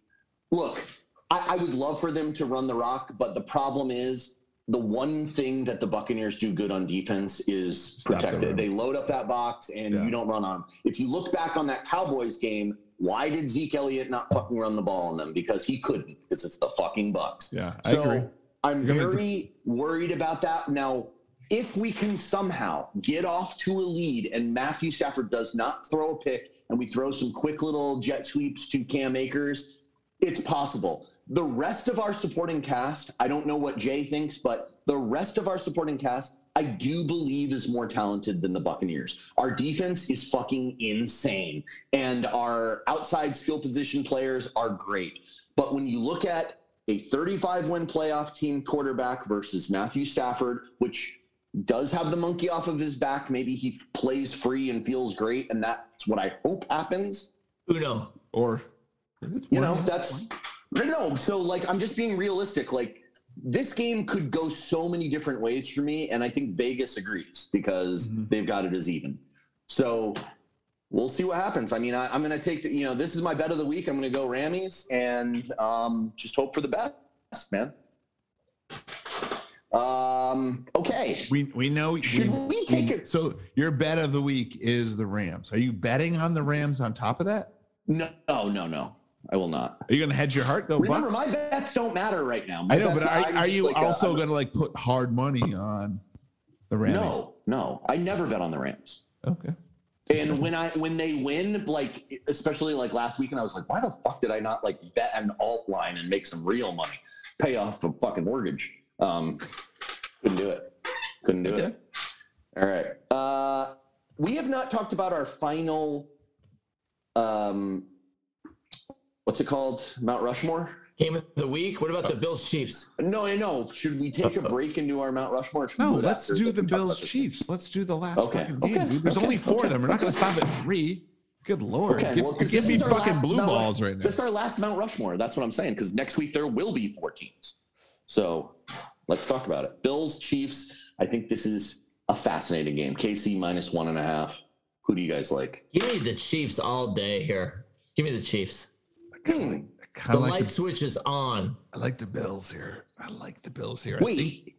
look, I would love for them to run the rock, but the problem is the one thing that the Buccaneers do good on defense is protect it. They load up that box and yeah. you don't run on them. If you look back on that Cowboys game, why did Zeke Elliott not fucking run the ball on them? Because he couldn't, because it's the fucking Bucs. Yeah, I so agree. I'm You're very gonna... worried about that. Now, if we can somehow get off to a lead and Matthew Stafford does not throw a pick and we throw some quick little jet sweeps to Cam Akers, it's possible. The rest of our supporting cast, I don't know what Jay thinks, but the rest of our supporting cast, I do believe is more talented than the Buccaneers. Our defense is fucking insane, and our outside skill position players are great. But when you look at a thirty-five win playoff team quarterback versus Matthew Stafford, which does have the monkey off of his back, maybe he plays free and feels great, and that's what I hope happens. Uno. Or, you know, that's... No, so, like, I'm just being realistic. Like, this game could go so many different ways for me, and I think Vegas agrees because mm-hmm. they've got it as even. So we'll see what happens. I mean, I, I'm going to take the, you know, this is my bet of the week. I'm going to go Rammies and um, just hope for the best, man. Um, okay. We we know. Should we, we take it? So your bet of the week is the Rams. Are you betting on the Rams on top of that? No, no, no, no. I will not. Are you going to hedge your heart? Go Remember, Bucks? My bets don't matter right now. My I know, bets, but are, are you like also going to, like, put hard money on the Rams? No, no. I never bet on the Rams. Okay. And when I when they win, like, especially, like, last weekend, I was like, why the fuck did I not, like, bet an alt line and make some real money? Pay off a fucking mortgage. Um, couldn't do it. Couldn't do okay. it. All right. Uh, we have not talked about our final um. What's it called? Mount Rushmore? Game of the week? What about the Bills Chiefs? No, I know. Should we take a break into our Mount Rushmore? No, let's do the Bills Chiefs. Let's do the last okay. fucking game. Okay. There's okay. only four okay. of them. We're not going to stop at three. Good Lord. Okay. Give, well, give me fucking blue Mount, balls right now. This is our last Mount Rushmore. That's what I'm saying, because next week there will be four teams. So let's talk about it. Bills Chiefs. I think this is a fascinating game. K C minus one and a half. Who do you guys like? Give me the Chiefs all day here. Give me the Chiefs. Kinda, kinda the like light the, switch is on. I like the Bills here. I like the Bills here. Wait, I think,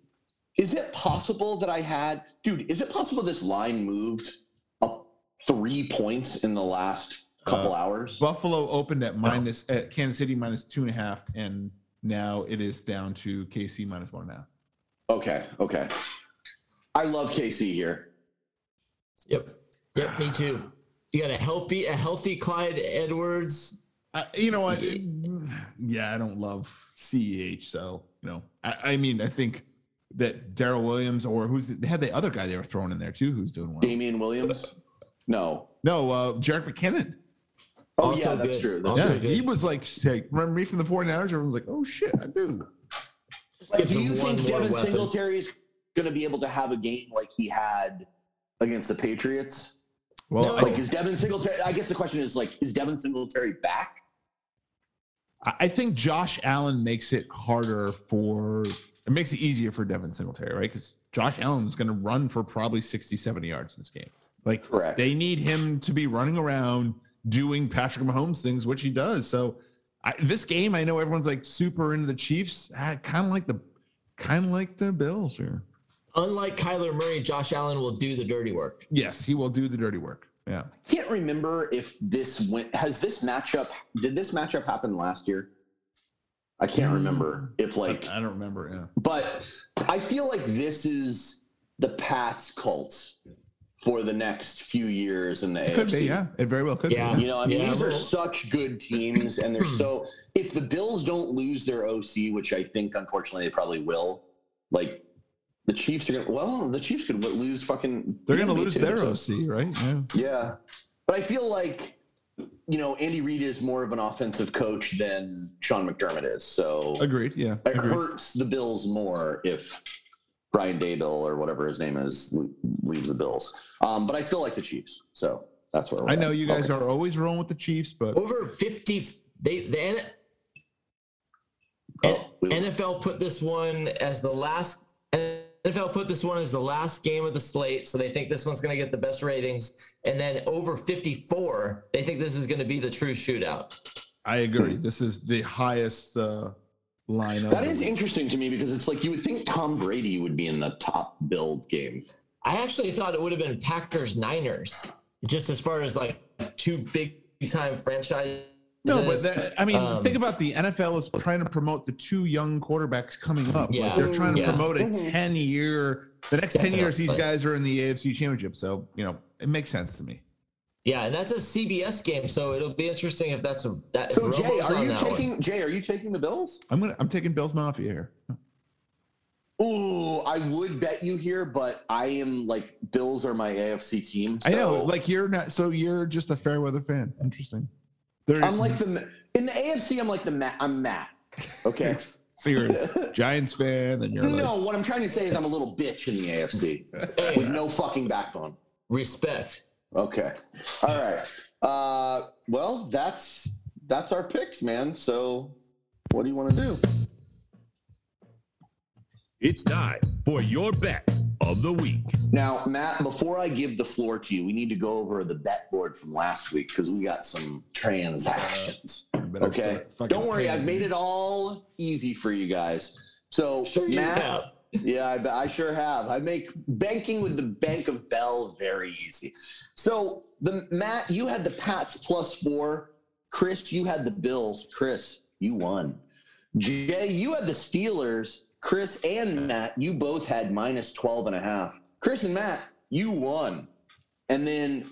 is it possible that I had... Dude, is it possible this line moved up three points in the last couple uh, hours? Buffalo opened at minus... No. At Kansas City minus two and a half, and now it is down to K C minus one and a half. Okay, okay. I love K C here. Yep. Yep, me too. You got a healthy, a healthy Clyde Edwards... Uh, you know what? Yeah, I don't love C E H. So, you know, I, I mean, I think that Darrell Williams or who's the, they had the other guy they were throwing in there too, who's doing well. Damian Williams? No. No, uh, Jerick McKinnon. Oh, also yeah, that's good. True. That's yeah, good. He was like, hey, remember me from the forty-niners? Everyone's like, oh, shit, I do. Like, do you think Devin Singletary is going to be able to have a game like he had against the Patriots? Well, no. Like, is Devin Singletary? I guess the question is, like, is Devin Singletary back? I think Josh Allen makes it harder for – it makes it easier for Devin Singletary, right? Because Josh Allen's going to run for probably sixty, seventy yards in this game. Like, correct. They need him to be running around doing Patrick Mahomes things, which he does. So I, this game, I know everyone's, like, super into the Chiefs. I kind of like the kind of like the Bills here. Unlike Kyler Murray, Josh Allen will do the dirty work. Yes, he will do the dirty work. Yeah. I can't remember if this went, has this matchup, did this matchup happen last year? I can't remember if like, I, I don't remember. Yeah. But I feel like this is the Pats Colts for the next few years in the it A F C. Could be, yeah. It very well could yeah. be. Yeah. You know, I mean, yeah, these are such good teams and they're so, if the Bills don't lose their O C, which I think unfortunately they probably will, like, the Chiefs are going to, well, the Chiefs could lose fucking. They're going to lose their O C, right? Yeah. Yeah. But I feel like, you know, Andy Reid is more of an offensive coach than Sean McDermott is. So. Agreed. Yeah. It agreed. Hurts the Bills more if Brian Daboll or whatever his name is leaves the Bills. Um, but I still like the Chiefs. So that's where we're I know at. You guys okay. are always rolling with the Chiefs, but. Over fifty. They, they, oh, N F L put this one as the last. N F L put this one as the last game of the slate, so they think this one's going to get the best ratings. And then over fifty-four, they think this is going to be the true shootout. I agree. This is the highest uh, line. That is interesting to me because it's like you would think Tom Brady would be in the top build game. I actually thought it would have been Packers-Niners, just as far as like two big-time franchises. No, but that, I mean, um, think about the N F L is trying to promote the two young quarterbacks coming up. Yeah. Like they're trying to yeah. promote a mm-hmm. ten-year – the next Definitely. ten years, these guys are in the A F C Championship. So, you know, it makes sense to me. Yeah, and that's a C B S game, so it'll be interesting if that's a that, – So, Jay, are you taking one. Jay, are you taking the Bills? I'm gonna. I'm taking Bills Mafia here. Ooh, I would bet you here, but I am like Bills are my A F C team. So. I know, like you're not – so you're just a fair weather fan. Interesting. There, I'm like the in the A F C. I'm like the Matt. I'm Matt. Okay. So you're a Giants fan, and you're no. Like... What I'm trying to say is I'm a little bitch in the A F C hey, with no fucking backbone. Respect. Okay. All right. Uh, well, that's that's our picks, man. So, what do you want to do? It's time for your bet of the week. Now, Matt, before I give the floor to you, we need to go over the bet board from last week because we got some transactions. Uh, okay. Don't worry. I've made it all easy for you guys. So, sure you Matt, have. Yeah, I, I sure have. I make banking with the Bank of Bell very easy. So, the Matt, you had the Pats plus four. Chris, you had the Bills. Chris, you won. Jay, you had the Steelers. Chris and Matt, you both had minus twelve and a half. Chris and Matt, you won. And then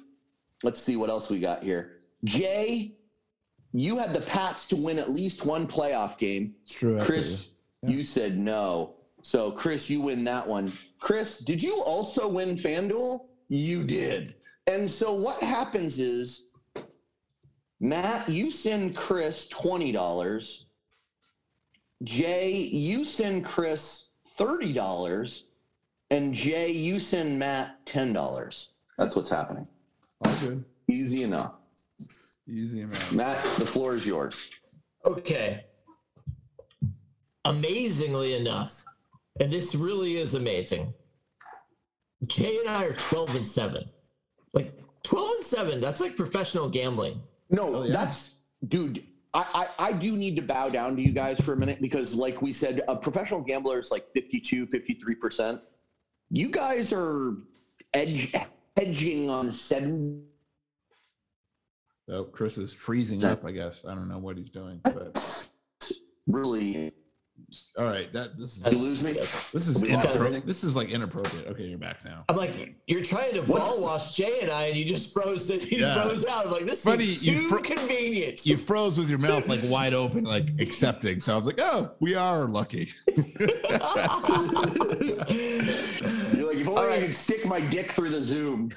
let's see what else we got here. Jay, you had the Pats to win at least one playoff game. It's true. Chris, you. Yeah. you said no. So, Chris, you win that one. Chris, did you also win FanDuel? You did. And so what happens is, Matt, you send Chris twenty dollars. Jay, you send Chris thirty dollars, and Jay, you send Matt ten dollars. That's what's happening. All good. Easy enough. Easy enough. Matt, the floor is yours. Okay. Amazingly enough, and this really is amazing, Jay and I are twelve and seven. Like, twelve and seven, that's like professional gambling. No, oh, yeah. that's, dude. I, I, I do need to bow down to you guys for a minute because, like we said, a professional gambler is like fifty-two, fifty-three percent. You guys are edge, edging on seven. Oh, Chris is freezing up, I guess. I don't know what he's doing. But... Really? All right. That, this is, you lose me? This is, this is like inappropriate. Okay, you're back now. I'm like, you're trying to ball wash Jay and I, and you just froze it. You yeah. froze out. I'm like, this is too fro- convenient. You froze with your mouth like wide open, like accepting. So I was like, oh, we are lucky. You're like, if only all I right. could stick my dick through the Zoom.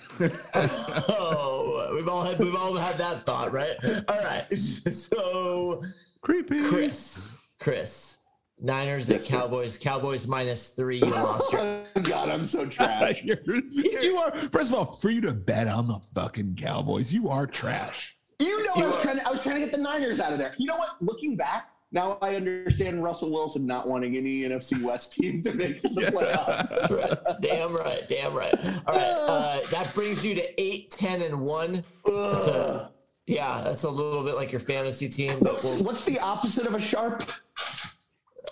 Oh, we've all had we've all had that thought, right? All right. So creepy. Chris. Chris. Niners yes, at Cowboys. Sir. Cowboys minus three. You lost your God, I'm so trash. You're, You're, you are. First of all, for you to bet on the fucking Cowboys, you are trash. You know, you I, was trying to, I was trying to get the Niners out of there. You know what? Looking back, now I understand Russell Wilson not wanting any N F C West team to make the yeah. playoffs. That's right. Damn right. Damn right. All right. Uh, that brings you to eight, ten, and one. That's a, yeah, that's a little bit like your fantasy team. But we'll, what's the opposite of a sharp?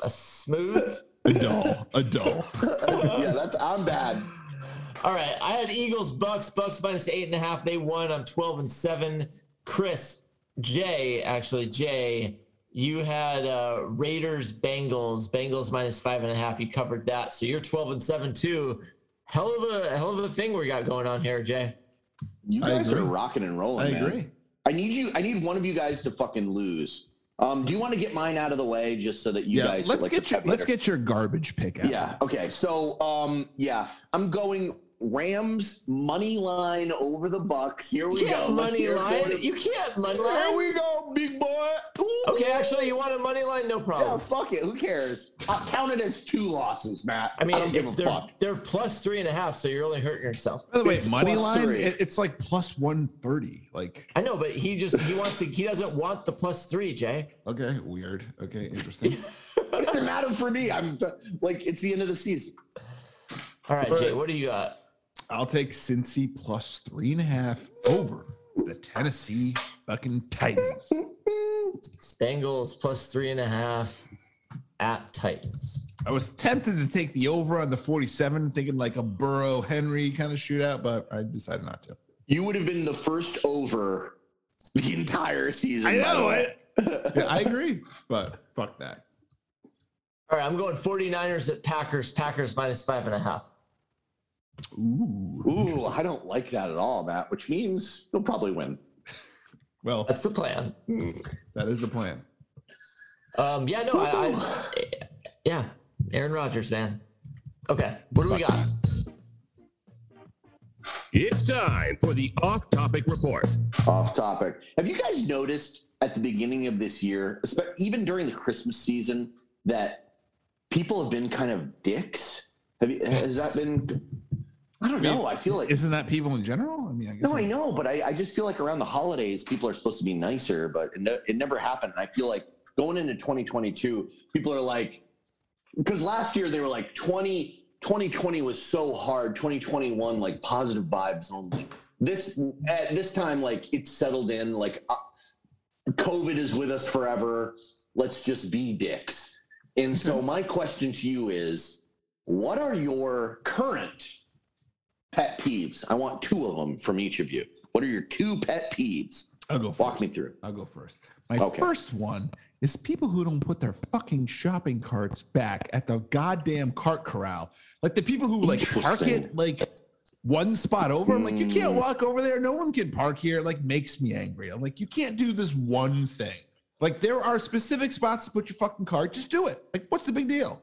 A smooth? A dull. A dull. Yeah, that's, I'm bad. All right. I had Eagles, Bucks, Bucks minus eight and a half. They won. I'm twelve and seven. Chris, Jay, actually, Jay, you had uh, Raiders, Bengals, Bengals minus five and a half. You covered that. So you're twelve and seven too. Hell of a hell of a thing we got going on here, Jay. You guys are rocking and rolling, I man. Agree. I need you. I need one of you guys to fucking lose. Um, do you want to get mine out of the way just so that you yeah, guys let's like get your better. Let's get your garbage pick out. Yeah. Okay. So um, yeah, I'm going Rams money line over the Bucks. Here we you go. Money line. It. You can't money line. Here we go, big boy. Ooh. Okay, actually, you want a money line? No problem. Yeah, fuck it. Who cares? I'll count it as two losses, Matt. I mean, I don't give a they're, fuck. They're plus three and a half, so you're only hurting yourself. By the way, it's money line, it, it's like plus one thirty. Like I know, but he just he wants to. He doesn't want the plus three, Jay. Okay, weird. Okay, interesting. It doesn't matter for me. I'm like, it's the end of the season. All right, but, Jay, what do you got? I'll take Cincy plus three and a half over the Tennessee fucking Titans. Bengals plus three and a half at Titans. I was tempted to take the over on the forty-seven, thinking like a Burrow Henry kind of shootout, but I decided not to. You would have been the first over the entire season. I know it. Yeah, I agree, but fuck that. All right, I'm going forty-niners at Packers. Packers minus five and a half. Ooh. Ooh, I don't like that at all, Matt, which means they'll probably win. Well, that's the plan. That is the plan. Um, yeah, no, I, I, yeah, Aaron Rodgers, man. Okay, what do we got? It's time for the off-topic report. Off-topic. Have you guys noticed at the beginning of this year, even during the Christmas season, that people have been kind of dicks? Have you, has that been... I don't I mean, know. I feel like isn't that people in general? I mean, I guess no, I know, but I, I just feel like around the holidays, people are supposed to be nicer, but it, ne- it never happened. And I feel like going into twenty twenty-two, people are like, because last year they were like twenty, twenty twenty was so hard. twenty twenty-one, like positive vibes only. This at this time, like it's settled in. Like uh, COVID is with us forever. Let's just be dicks. And so my question to you is, what are your current pet peeves? I want two of them from each of you. What are your two pet peeves? I'll go first. Walk me through. I'll go first. My okay. first one is people who don't put their fucking shopping carts back at the goddamn cart corral. Like the people who like park it like one spot over. I'm like, you can't walk over there. No one can park here. Like makes me angry. I'm like, you can't do this one thing. Like there are specific spots to put your fucking cart. Just do it. Like what's the big deal?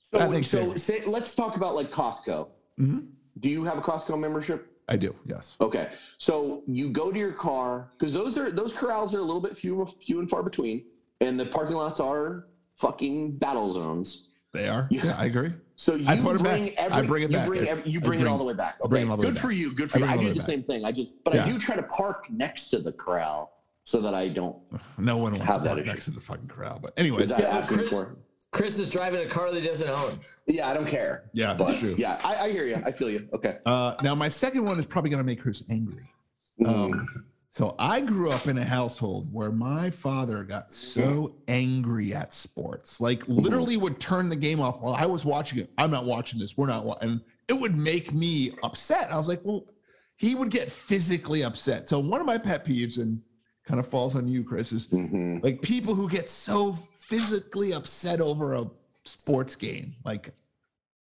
So, so say, let's talk about like Costco. Mm-hmm. Do you have a Costco membership? I do, yes. Okay. So you go to your car, because those are those corrals are a little bit few few and far between, and the parking lots are fucking battle zones. They are. Yeah, yeah I agree. So you I put bring it back. Every, I bring it you back. Bring every, you bring, bring it all the way back. Okay. Bring it all the Good way for back. You. Good for I you. I do the back. Same thing. I just but yeah. I do try to park next to the corral so that I don't no one wants have to park that next to the fucking corral. But anyways, that yeah, asking Chris, for? Chris is driving a car that he doesn't own. Yeah, I don't care. Yeah, but that's true. Yeah, I, I hear you. I feel you. Okay. Uh, now, my second one is probably going to make Chris angry. Um, so I grew up in a household where my father got so angry at sports, like literally would turn the game off while I was watching it. I'm not watching this. We're not. Wa-. And it would make me upset. I was like, well, he would get physically upset. So one of my pet peeves, and kind of falls on you, Chris, is mm-hmm. like people who get so physically upset over a sports game, like,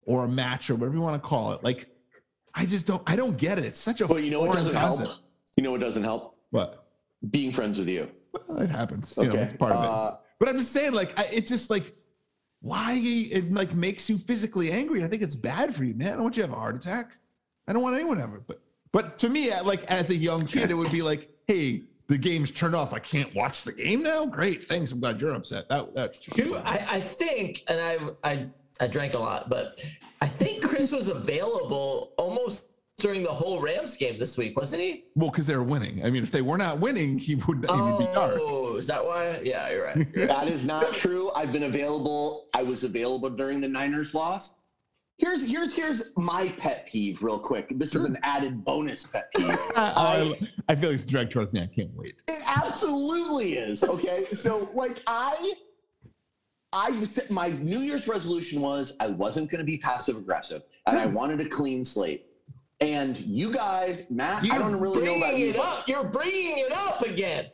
or a match or whatever you want to call it. Like, I just don't, I don't get it. It's such a well, you know what doesn't concept. Help? You know what doesn't help? What? Being friends with you. Well, it happens. Okay. You know, it's part uh, of it. But I'm just saying, like, I, it's just like, why it like makes you physically angry. I think it's bad for you, man. I don't want you to have a heart attack. I don't want anyone to have it. But, but to me, like, as a young kid, it would be like, hey, the game's turned off. I can't watch the game now. Great, thanks. I'm glad you're upset. That that's true. I, I think, and I, I I drank a lot, but I think Chris was available almost during the whole Rams game this week, wasn't he? Well, because they were winning. I mean, if they were not winning, he would oh, he would be dark. Oh, is that why? Yeah, you're right. You're that right. is not true. I've been available. I was available during the Niners loss. Here's here's here's my pet peeve, real quick. This is an added bonus pet peeve. I, I feel like it's dragged towards me. I can't wait. It absolutely is. Okay, so like I, I was, my New Year's resolution was I wasn't going to be passive aggressive, and I wanted a clean slate. And you guys, Matt, You're I don't really know about you. It up. You're bringing it up again.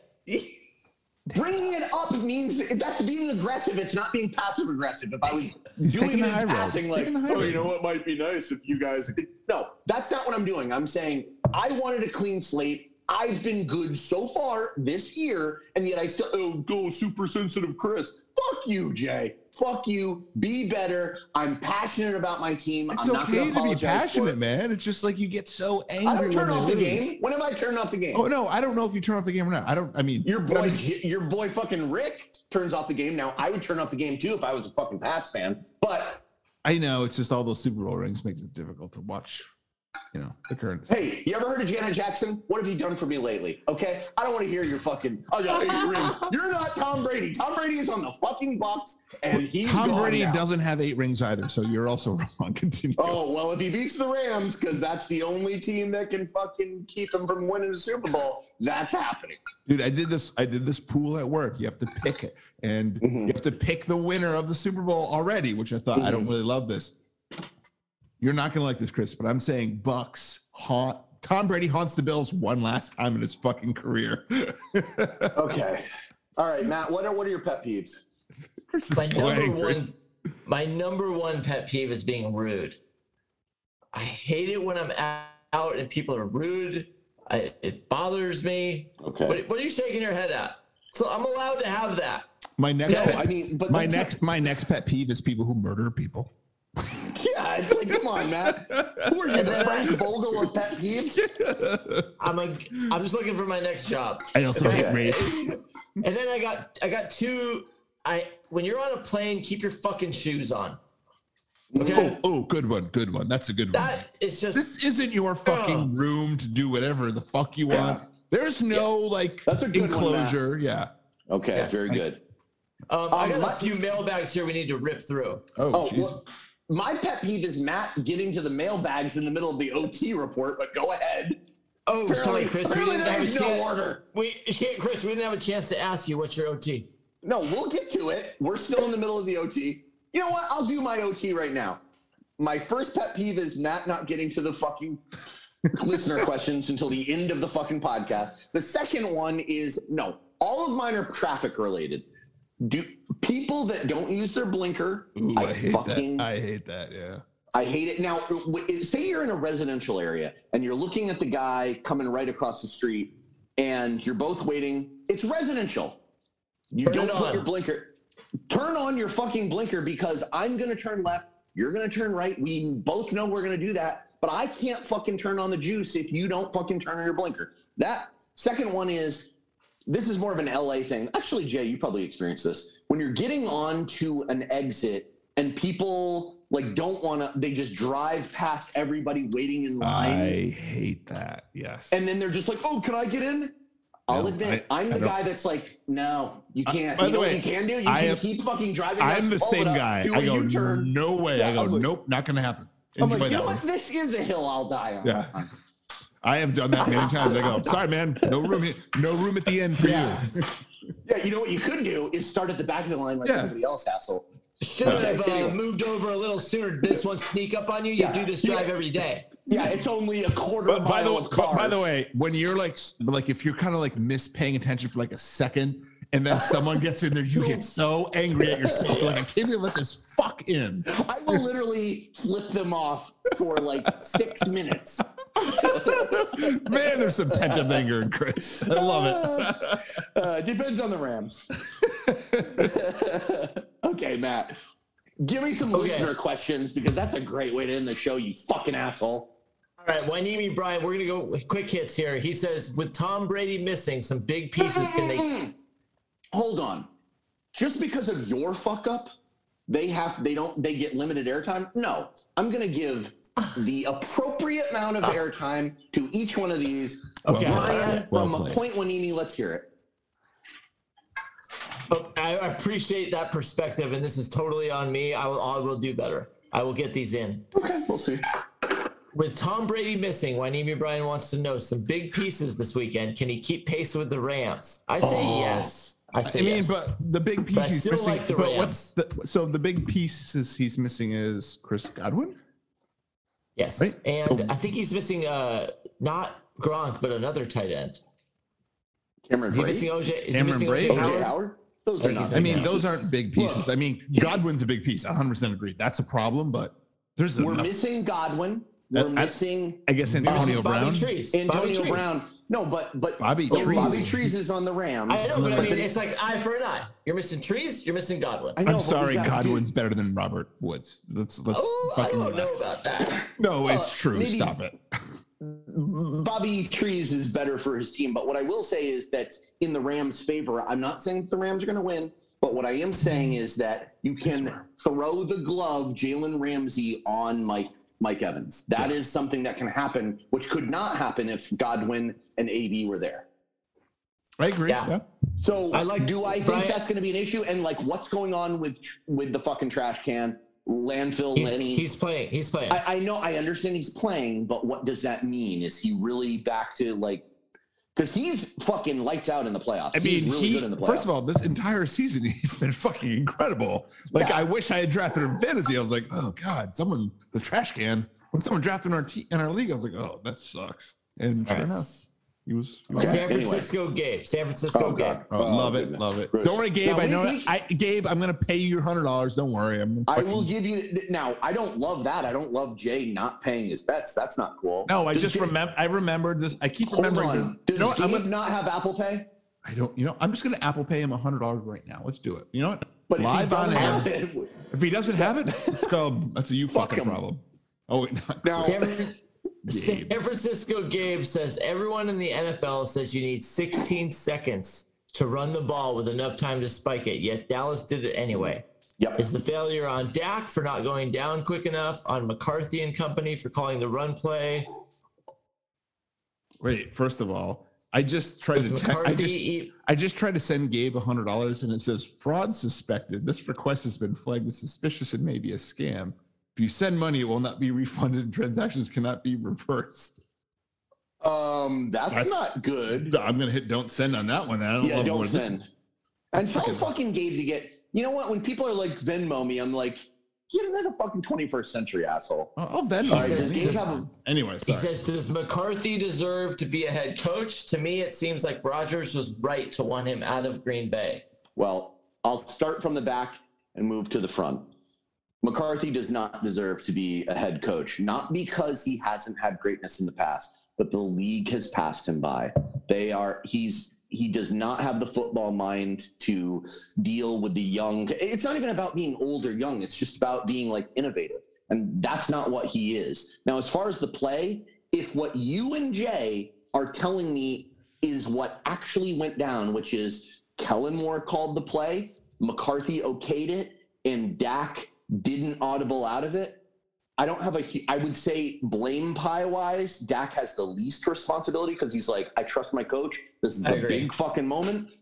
Bringing it up means that's being aggressive. It's not being passive aggressive. If I was He's doing it and passing road. like, oh, road. you know what might be nice if you guys. No, that's not what I'm doing. I'm saying I wanted a clean slate. I've been good so far this year, and yet I still oh, go super sensitive, Chris. Fuck you, Jay. Fuck you. Be better. I'm passionate about my team. It's I'm not okay to be passionate, man. It's just like you get so angry. I don't turn off the game. When have I turned off the game? Oh no, I don't know if you turn off the game or not. I don't. I mean, your boy, I mean, your boy, fucking Rick turns off the game. Now I would turn off the game too if I was a fucking Pats fan. But I know it's just all those Super Bowl rings makes it difficult to watch. You know, the current. Hey, you ever heard of Janet Jackson? What have you done for me lately? Okay, I don't want to hear your fucking. Oh, your rings. You're not Tom Brady. Tom Brady is on the fucking Bucks, and he's Tom Brady now. Doesn't have eight rings either, so you're also wrong. Continue. Oh well, if he beats the Rams, because that's the only team that can fucking keep him from winning the Super Bowl. That's happening. Dude, I did this. I did this pool at work. You have to pick it, and mm-hmm. you have to pick the winner of the Super Bowl already. Which I thought mm-hmm. I don't really love this. You're not going to like this, Chris, but I'm saying Bucks haunt Tom Brady haunts the Bills one last time in his fucking career. Okay. All right, Matt, what are what are your pet peeves? Chris my, so number one, my number one pet peeve is being rude. I hate it when I'm out and people are rude. I, it bothers me. Okay. What, what are you shaking your head at? So I'm allowed to have that. My next no, pet, I mean, but my next my next pet peeve is people who murder people. Yeah, it's like, come on, Matt. Who are you, the Frank Vogel of pet peeves? I'm like, I'm just looking for my next job. I also hate race. And then I got, I got two. I when you're on a plane, keep your fucking shoes on. Okay. Oh, oh good one, good one. That's a good that, one. It's just this isn't your fucking uh, room to do whatever the fuck you want. Yeah. There's no yeah. like That's a good enclosure. One, yeah. Okay. Yeah. Very good. I, um, um, I got my, a few mailbags here. We need to rip through. Oh, jeez. Oh, my pet peeve is Matt getting to the mailbags in the middle of the O T report, but go ahead. Oh, apparently, sorry, Chris. Apparently we didn't there have was no order. We, Chris, we didn't have a chance to ask you what's your O T. No, we'll get to it. We're still in the middle of the O T. You know what? I'll do my O T right now. My first pet peeve is Matt not getting to the fucking listener questions until the end of the fucking podcast. The second one is, no, all of mine are traffic related. Do people that don't use their blinker? Ooh, I, I hate fucking, that. I hate that. Yeah, I hate it. Now, say you're in a residential area and you're looking at the guy coming right across the street, and you're both waiting. It's residential. You turn don't put on. your blinker. Turn on your fucking blinker because I'm gonna turn left. You're gonna turn right. We both know we're gonna do that, but I can't fucking turn on the juice if you don't fucking turn on your blinker. That second one is. This is more of an L A thing. Actually, Jay, you probably experienced this. When you're getting on to an exit and people like don't want to, they just drive past everybody waiting in line. I hate that. Yes. And then they're just like, oh, can I get in? I'll no, admit, I, I'm the guy that's like, no, you can't. I, by you the know way, what you can do? You I can have, keep fucking driving. I'm the same guy. I go, U-turn. no way. Yeah, I go, like, nope, not going to happen. Enjoy I'm like, you know one. what? This is a hill I'll die on. Yeah. I have done that many times. I go, sorry, man, no room, no room at the end for yeah. you. Yeah, you know what you could do is start at the back of the line like yeah. somebody else, asshole. Should okay. have uh, anyway. moved over a little sooner. This one sneak up on you. You yeah. do this drive yeah. every day. Yeah, it's only a quarter but mile by the way, of cars. By the way, when you're like, like if you're kind of like miss paying attention for like a second, and then someone gets in there, you get so angry at yourself. Like, I can't even let this fuck in. I will literally flip them off for like six minutes. Man, there's some pent-up anger in Chris. I love it. Uh, depends on the Rams. Okay, Matt. Give me some okay. listener questions because that's a great way to end the show, you fucking asshole. All right, Bieniemy, Brian, we're going to go with quick hits here. He says, with Tom Brady missing some big pieces, can they – Hold on. Just because of your fuck-up, they have – they don't – they get limited airtime? No. I'm going to give the appropriate amount of uh, airtime to each one of these. Okay. Brian, well from Point Bieniemy, let's hear it. Oh, I appreciate that perspective, and this is totally on me. I will, I will do better. I will get these in. Okay, we'll see. With Tom Brady missing, Bieniemy Brian wants to know some big pieces this weekend. Can he keep pace with the Rams? I say oh. yes. I say I mean, yes. But the big piece he's missing. Like the but what's the, so the big pieces he's missing is Chris Godwin? Yes. Right? And so, I think he's missing uh, not Gronk, but another tight end. Cameron Brady? Is he missing O J? Is he missing O J Howard? Those are not. I mean, those aren't big pieces. Whoa. I mean, Godwin's a big piece. I one hundred percent agree. That's a problem, but there's We're enough. missing Godwin. We're I, missing I guess Antonio Brown. Trees. Antonio Bobby Brown. Trees. No, but but Bobby oh, Trees. Bobby Trees is on the Rams. I know, but I mean but it's like eye for an eye. You're missing Trees, you're missing Godwin. I know, I'm sorry, Godwin's do. better than Robert Woods. Let's let's oh, I don't relax. know about that. No, well, it's true. Maybe Stop it. Bobby Trees is better for his team, but what I will say is that in the Rams' favor, I'm not saying that the Rams are going to win. But what I am saying is that you can throw the glove, Jalen Ramsey, on Mike Mike Evans. That yeah. is something that can happen, which could not happen if Godwin and A B were there. I agree. Yeah. Yeah. So I like, do I think Brian, that's going to be an issue? And, like, what's going on with with the fucking trash can, landfill, he's, Lenny? He's playing. He's playing. I, I know. I understand he's playing, but what does that mean? Is he really back to, like, because he's fucking lights out in the playoffs. I mean, he's really he, good in the playoffs. First of all, this entire season, he's been fucking incredible. Like, yeah. I wish I had drafted him in fantasy. I was like, oh, God, someone, the trash can. When someone drafted in our, te- in our league, I was like, oh, that sucks. And sure right. enough, he was. He was okay. San Francisco anyway. Gabe. San Francisco oh, Gabe. Oh, oh, love goodness. it. Love it. Bruce. Don't worry, Gabe. Now, I know. He, I, Gabe, I'm going to pay you your one hundred dollars. Don't worry. I'm I fucking... will give you. Now, I don't love that. I don't love Jay not paying his bets. That's not cool. No, I Does just Gabe... remember. I remembered this. I keep remembering. Hold on. Does you know Gabe I'm gonna... not have Apple Pay? I don't. You know, I'm just going to Apple Pay him one hundred dollars right now. Let's do it. You know what? But Live if he doesn't have it. If he doesn't have it, it's called. That's a you Fuck fucking him. problem. Oh, wait. No. Now, Gabe. San Francisco Gabe says, everyone in the N F L says you need sixteen seconds to run the ball with enough time to spike it, yet Dallas did it anyway. Yep. Is the failure on Dak for not going down quick enough, on McCarthy and company for calling the run play? Wait, first of all, I just tried Does to te- I, just, eat- I just tried to send Gabe one hundred dollars, and it says, fraud suspected. This request has been flagged as suspicious and may be a scam. If you send money, it will not be refunded. Transactions cannot be reversed. Um, that's, that's not good. I'm gonna hit don't send on that one. I don't yeah, love don't send. This. And tell fucking, fucking Gabe to get. You know what? When people are like Venmo me, I'm like, get another fucking twenty-first century asshole. Oh, I'll Venmo. He says, does, a, anyway, sorry. He says, does McCarthy deserve to be a head coach? To me, it seems like Rodgers was right to want him out of Green Bay. Well, I'll start from the back and move to the front. McCarthy does not deserve to be a head coach, not because he hasn't had greatness in the past, but the league has passed him by. They are he's he does not have the football mind to deal with the young. It's not even about being old or young. It's just about being like innovative. And that's not what he is. Now, as far as the play, if what you and Jay are telling me is what actually went down, which is Kellen Moore called the play, McCarthy okayed it, and Dak didn't audible out of it, I don't have a, I would say blame pie wise, Dak has the least responsibility because he's like, I trust my coach. This is I a agree. big fucking moment.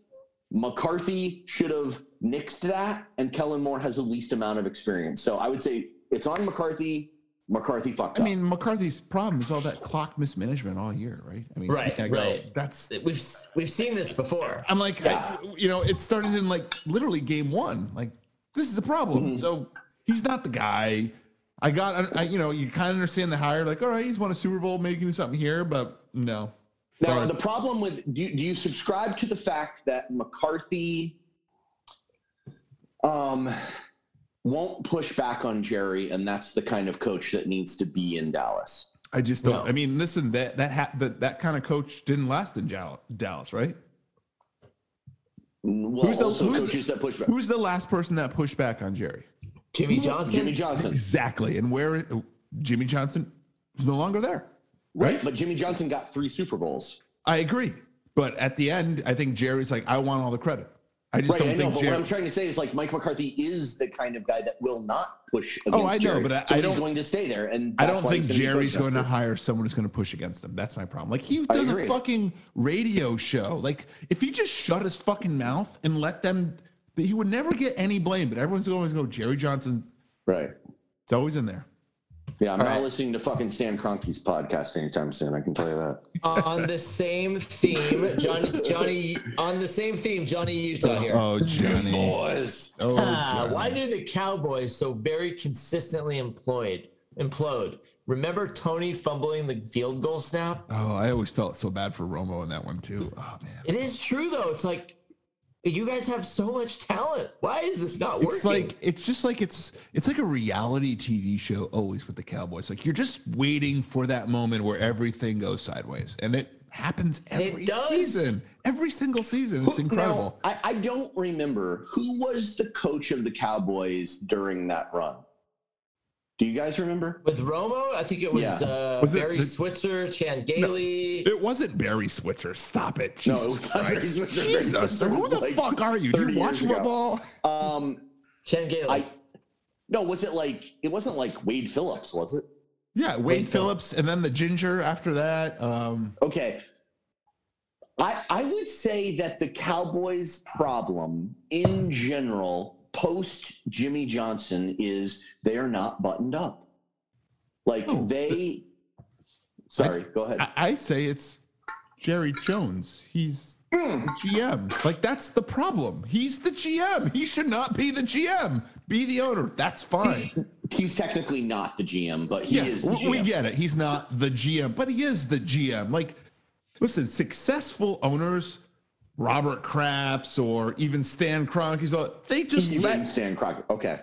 McCarthy should have nixed that, and Kellen Moore has the least amount of experience. So I would say it's on McCarthy. McCarthy fucked I up. I mean, McCarthy's problem is all that clock mismanagement all year, right? I mean, right, I go, right. That's we've we've seen this before. I'm like, yeah. I, you know, it started in like literally game one. Like, this is a problem. Mm-hmm. So. He's not the guy. I got, I, you know, you kind of understand the hire. Like, all right, he's won a Super Bowl, maybe something here, but no. Now, Sorry. the problem with, do you, do you subscribe to the fact that McCarthy um, won't push back on Jerry, and that's the kind of coach that needs to be in Dallas? I just don't. No. I mean, listen, that that, ha- that that kind of coach didn't last in Dallas, right? Well, who's the, who's coaches the, that push back? Who's the last person that pushed back on Jerry? Jimmy Johnson. Jimmy Johnson. Exactly. And where Jimmy Johnson is no longer there. Right. But Jimmy Johnson got three Super Bowls. I agree. But at the end, I think Jerry's like, I want all the credit. I just right, don't I know, think but Jerry... what I'm trying to say is like Mike McCarthy is the kind of guy that will not push against Jerry. Oh, I Jerry. know, but I, so I don't... he's going to stay there. And I don't think Jerry's going to hire someone who's going to push against him. That's my problem. Like, he does a fucking radio show. Like, if he just shut his fucking mouth and let them, he would never get any blame. But everyone's always going, Jerry Johnson's... Right. It's always in there. Yeah, I'm All not right. listening to fucking Stan Kroenke's podcast anytime soon. I can tell you that. On the same theme, Johnny. Johnny on the same theme, Johnny Utah here. Oh, Johnny. Boys. Oh, ah, Johnny. Why do the Cowboys so very consistently employed implode? Remember Tony fumbling the field goal snap? Oh, I always felt so bad for Romo in that one too. Oh man. It is true though. It's like, you guys have so much talent. Why is this not working? It's like it's just like it's it's like a reality T V show always with the Cowboys. Like, you're just waiting for that moment where everything goes sideways, and it happens every it does. season, every single season. It's incredible. Now, I, I don't remember who was the coach of the Cowboys during that run. Do you guys remember? With Romo, I think it was, yeah. uh, was it, Barry the, Switzer, Chan Gailey. No, it wasn't Barry Switzer. Stop it. Jesus no, it was Christ. Barry Switzer. Jesus, Barry who the like fuck are you? Do you watch football? Um, Chan Gailey. I, no, was it like, it wasn't like Wade Phillips, was it? Yeah, Wade, Wade Phillips, Phillips and then the Ginger after that. Um, okay. I I would say that the Cowboys' problem in general post Jimmy Johnson is they are not buttoned up. Like no, they, sorry, I, go ahead. I, I say it's Jerry Jones. He's mm. the G M. Like, that's the problem. He's the G M. He should not be the G M. Be the owner. That's fine. He's technically not the G M, but he yeah, is. The G M. We get it. He's not the G M, but he is the G M. Like, listen, successful owners. Robert Kraft's or even Stan Kroenke's, they just even let Stan Kroenke. Okay,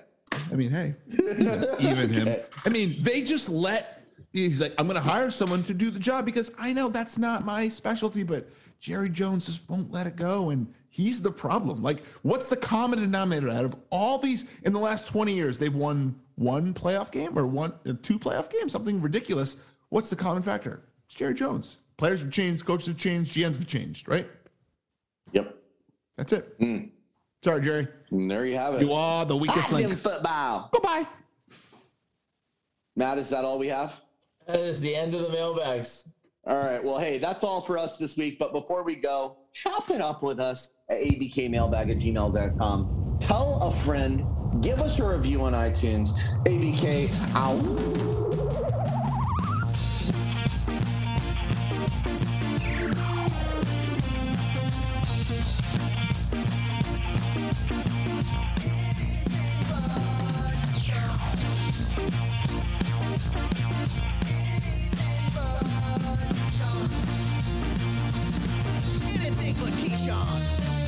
I mean, hey, even, even him. I mean, they just let. He's like, I'm going to hire someone to do the job because I know that's not my specialty, but Jerry Jones just won't let it go, and he's the problem. Like, what's the common denominator out of all these? In the last twenty years, they've won one playoff game or one, two playoff games, something ridiculous. What's the common factor? It's Jerry Jones. Players have changed, coaches have changed, G Ms have changed, right? Yep. That's it. Mm. Sorry, Jerry. And there you have it. You are the weakest link. Football. Goodbye. Matt, is that all we have? That is the end of the mailbags. All right. Well, hey, that's all for us this week. But before we go, chop it up with us at a b k mailbag at gmail dot com. Tell a friend. Give us a review on iTunes. A B K out. Anything but Keyshawn.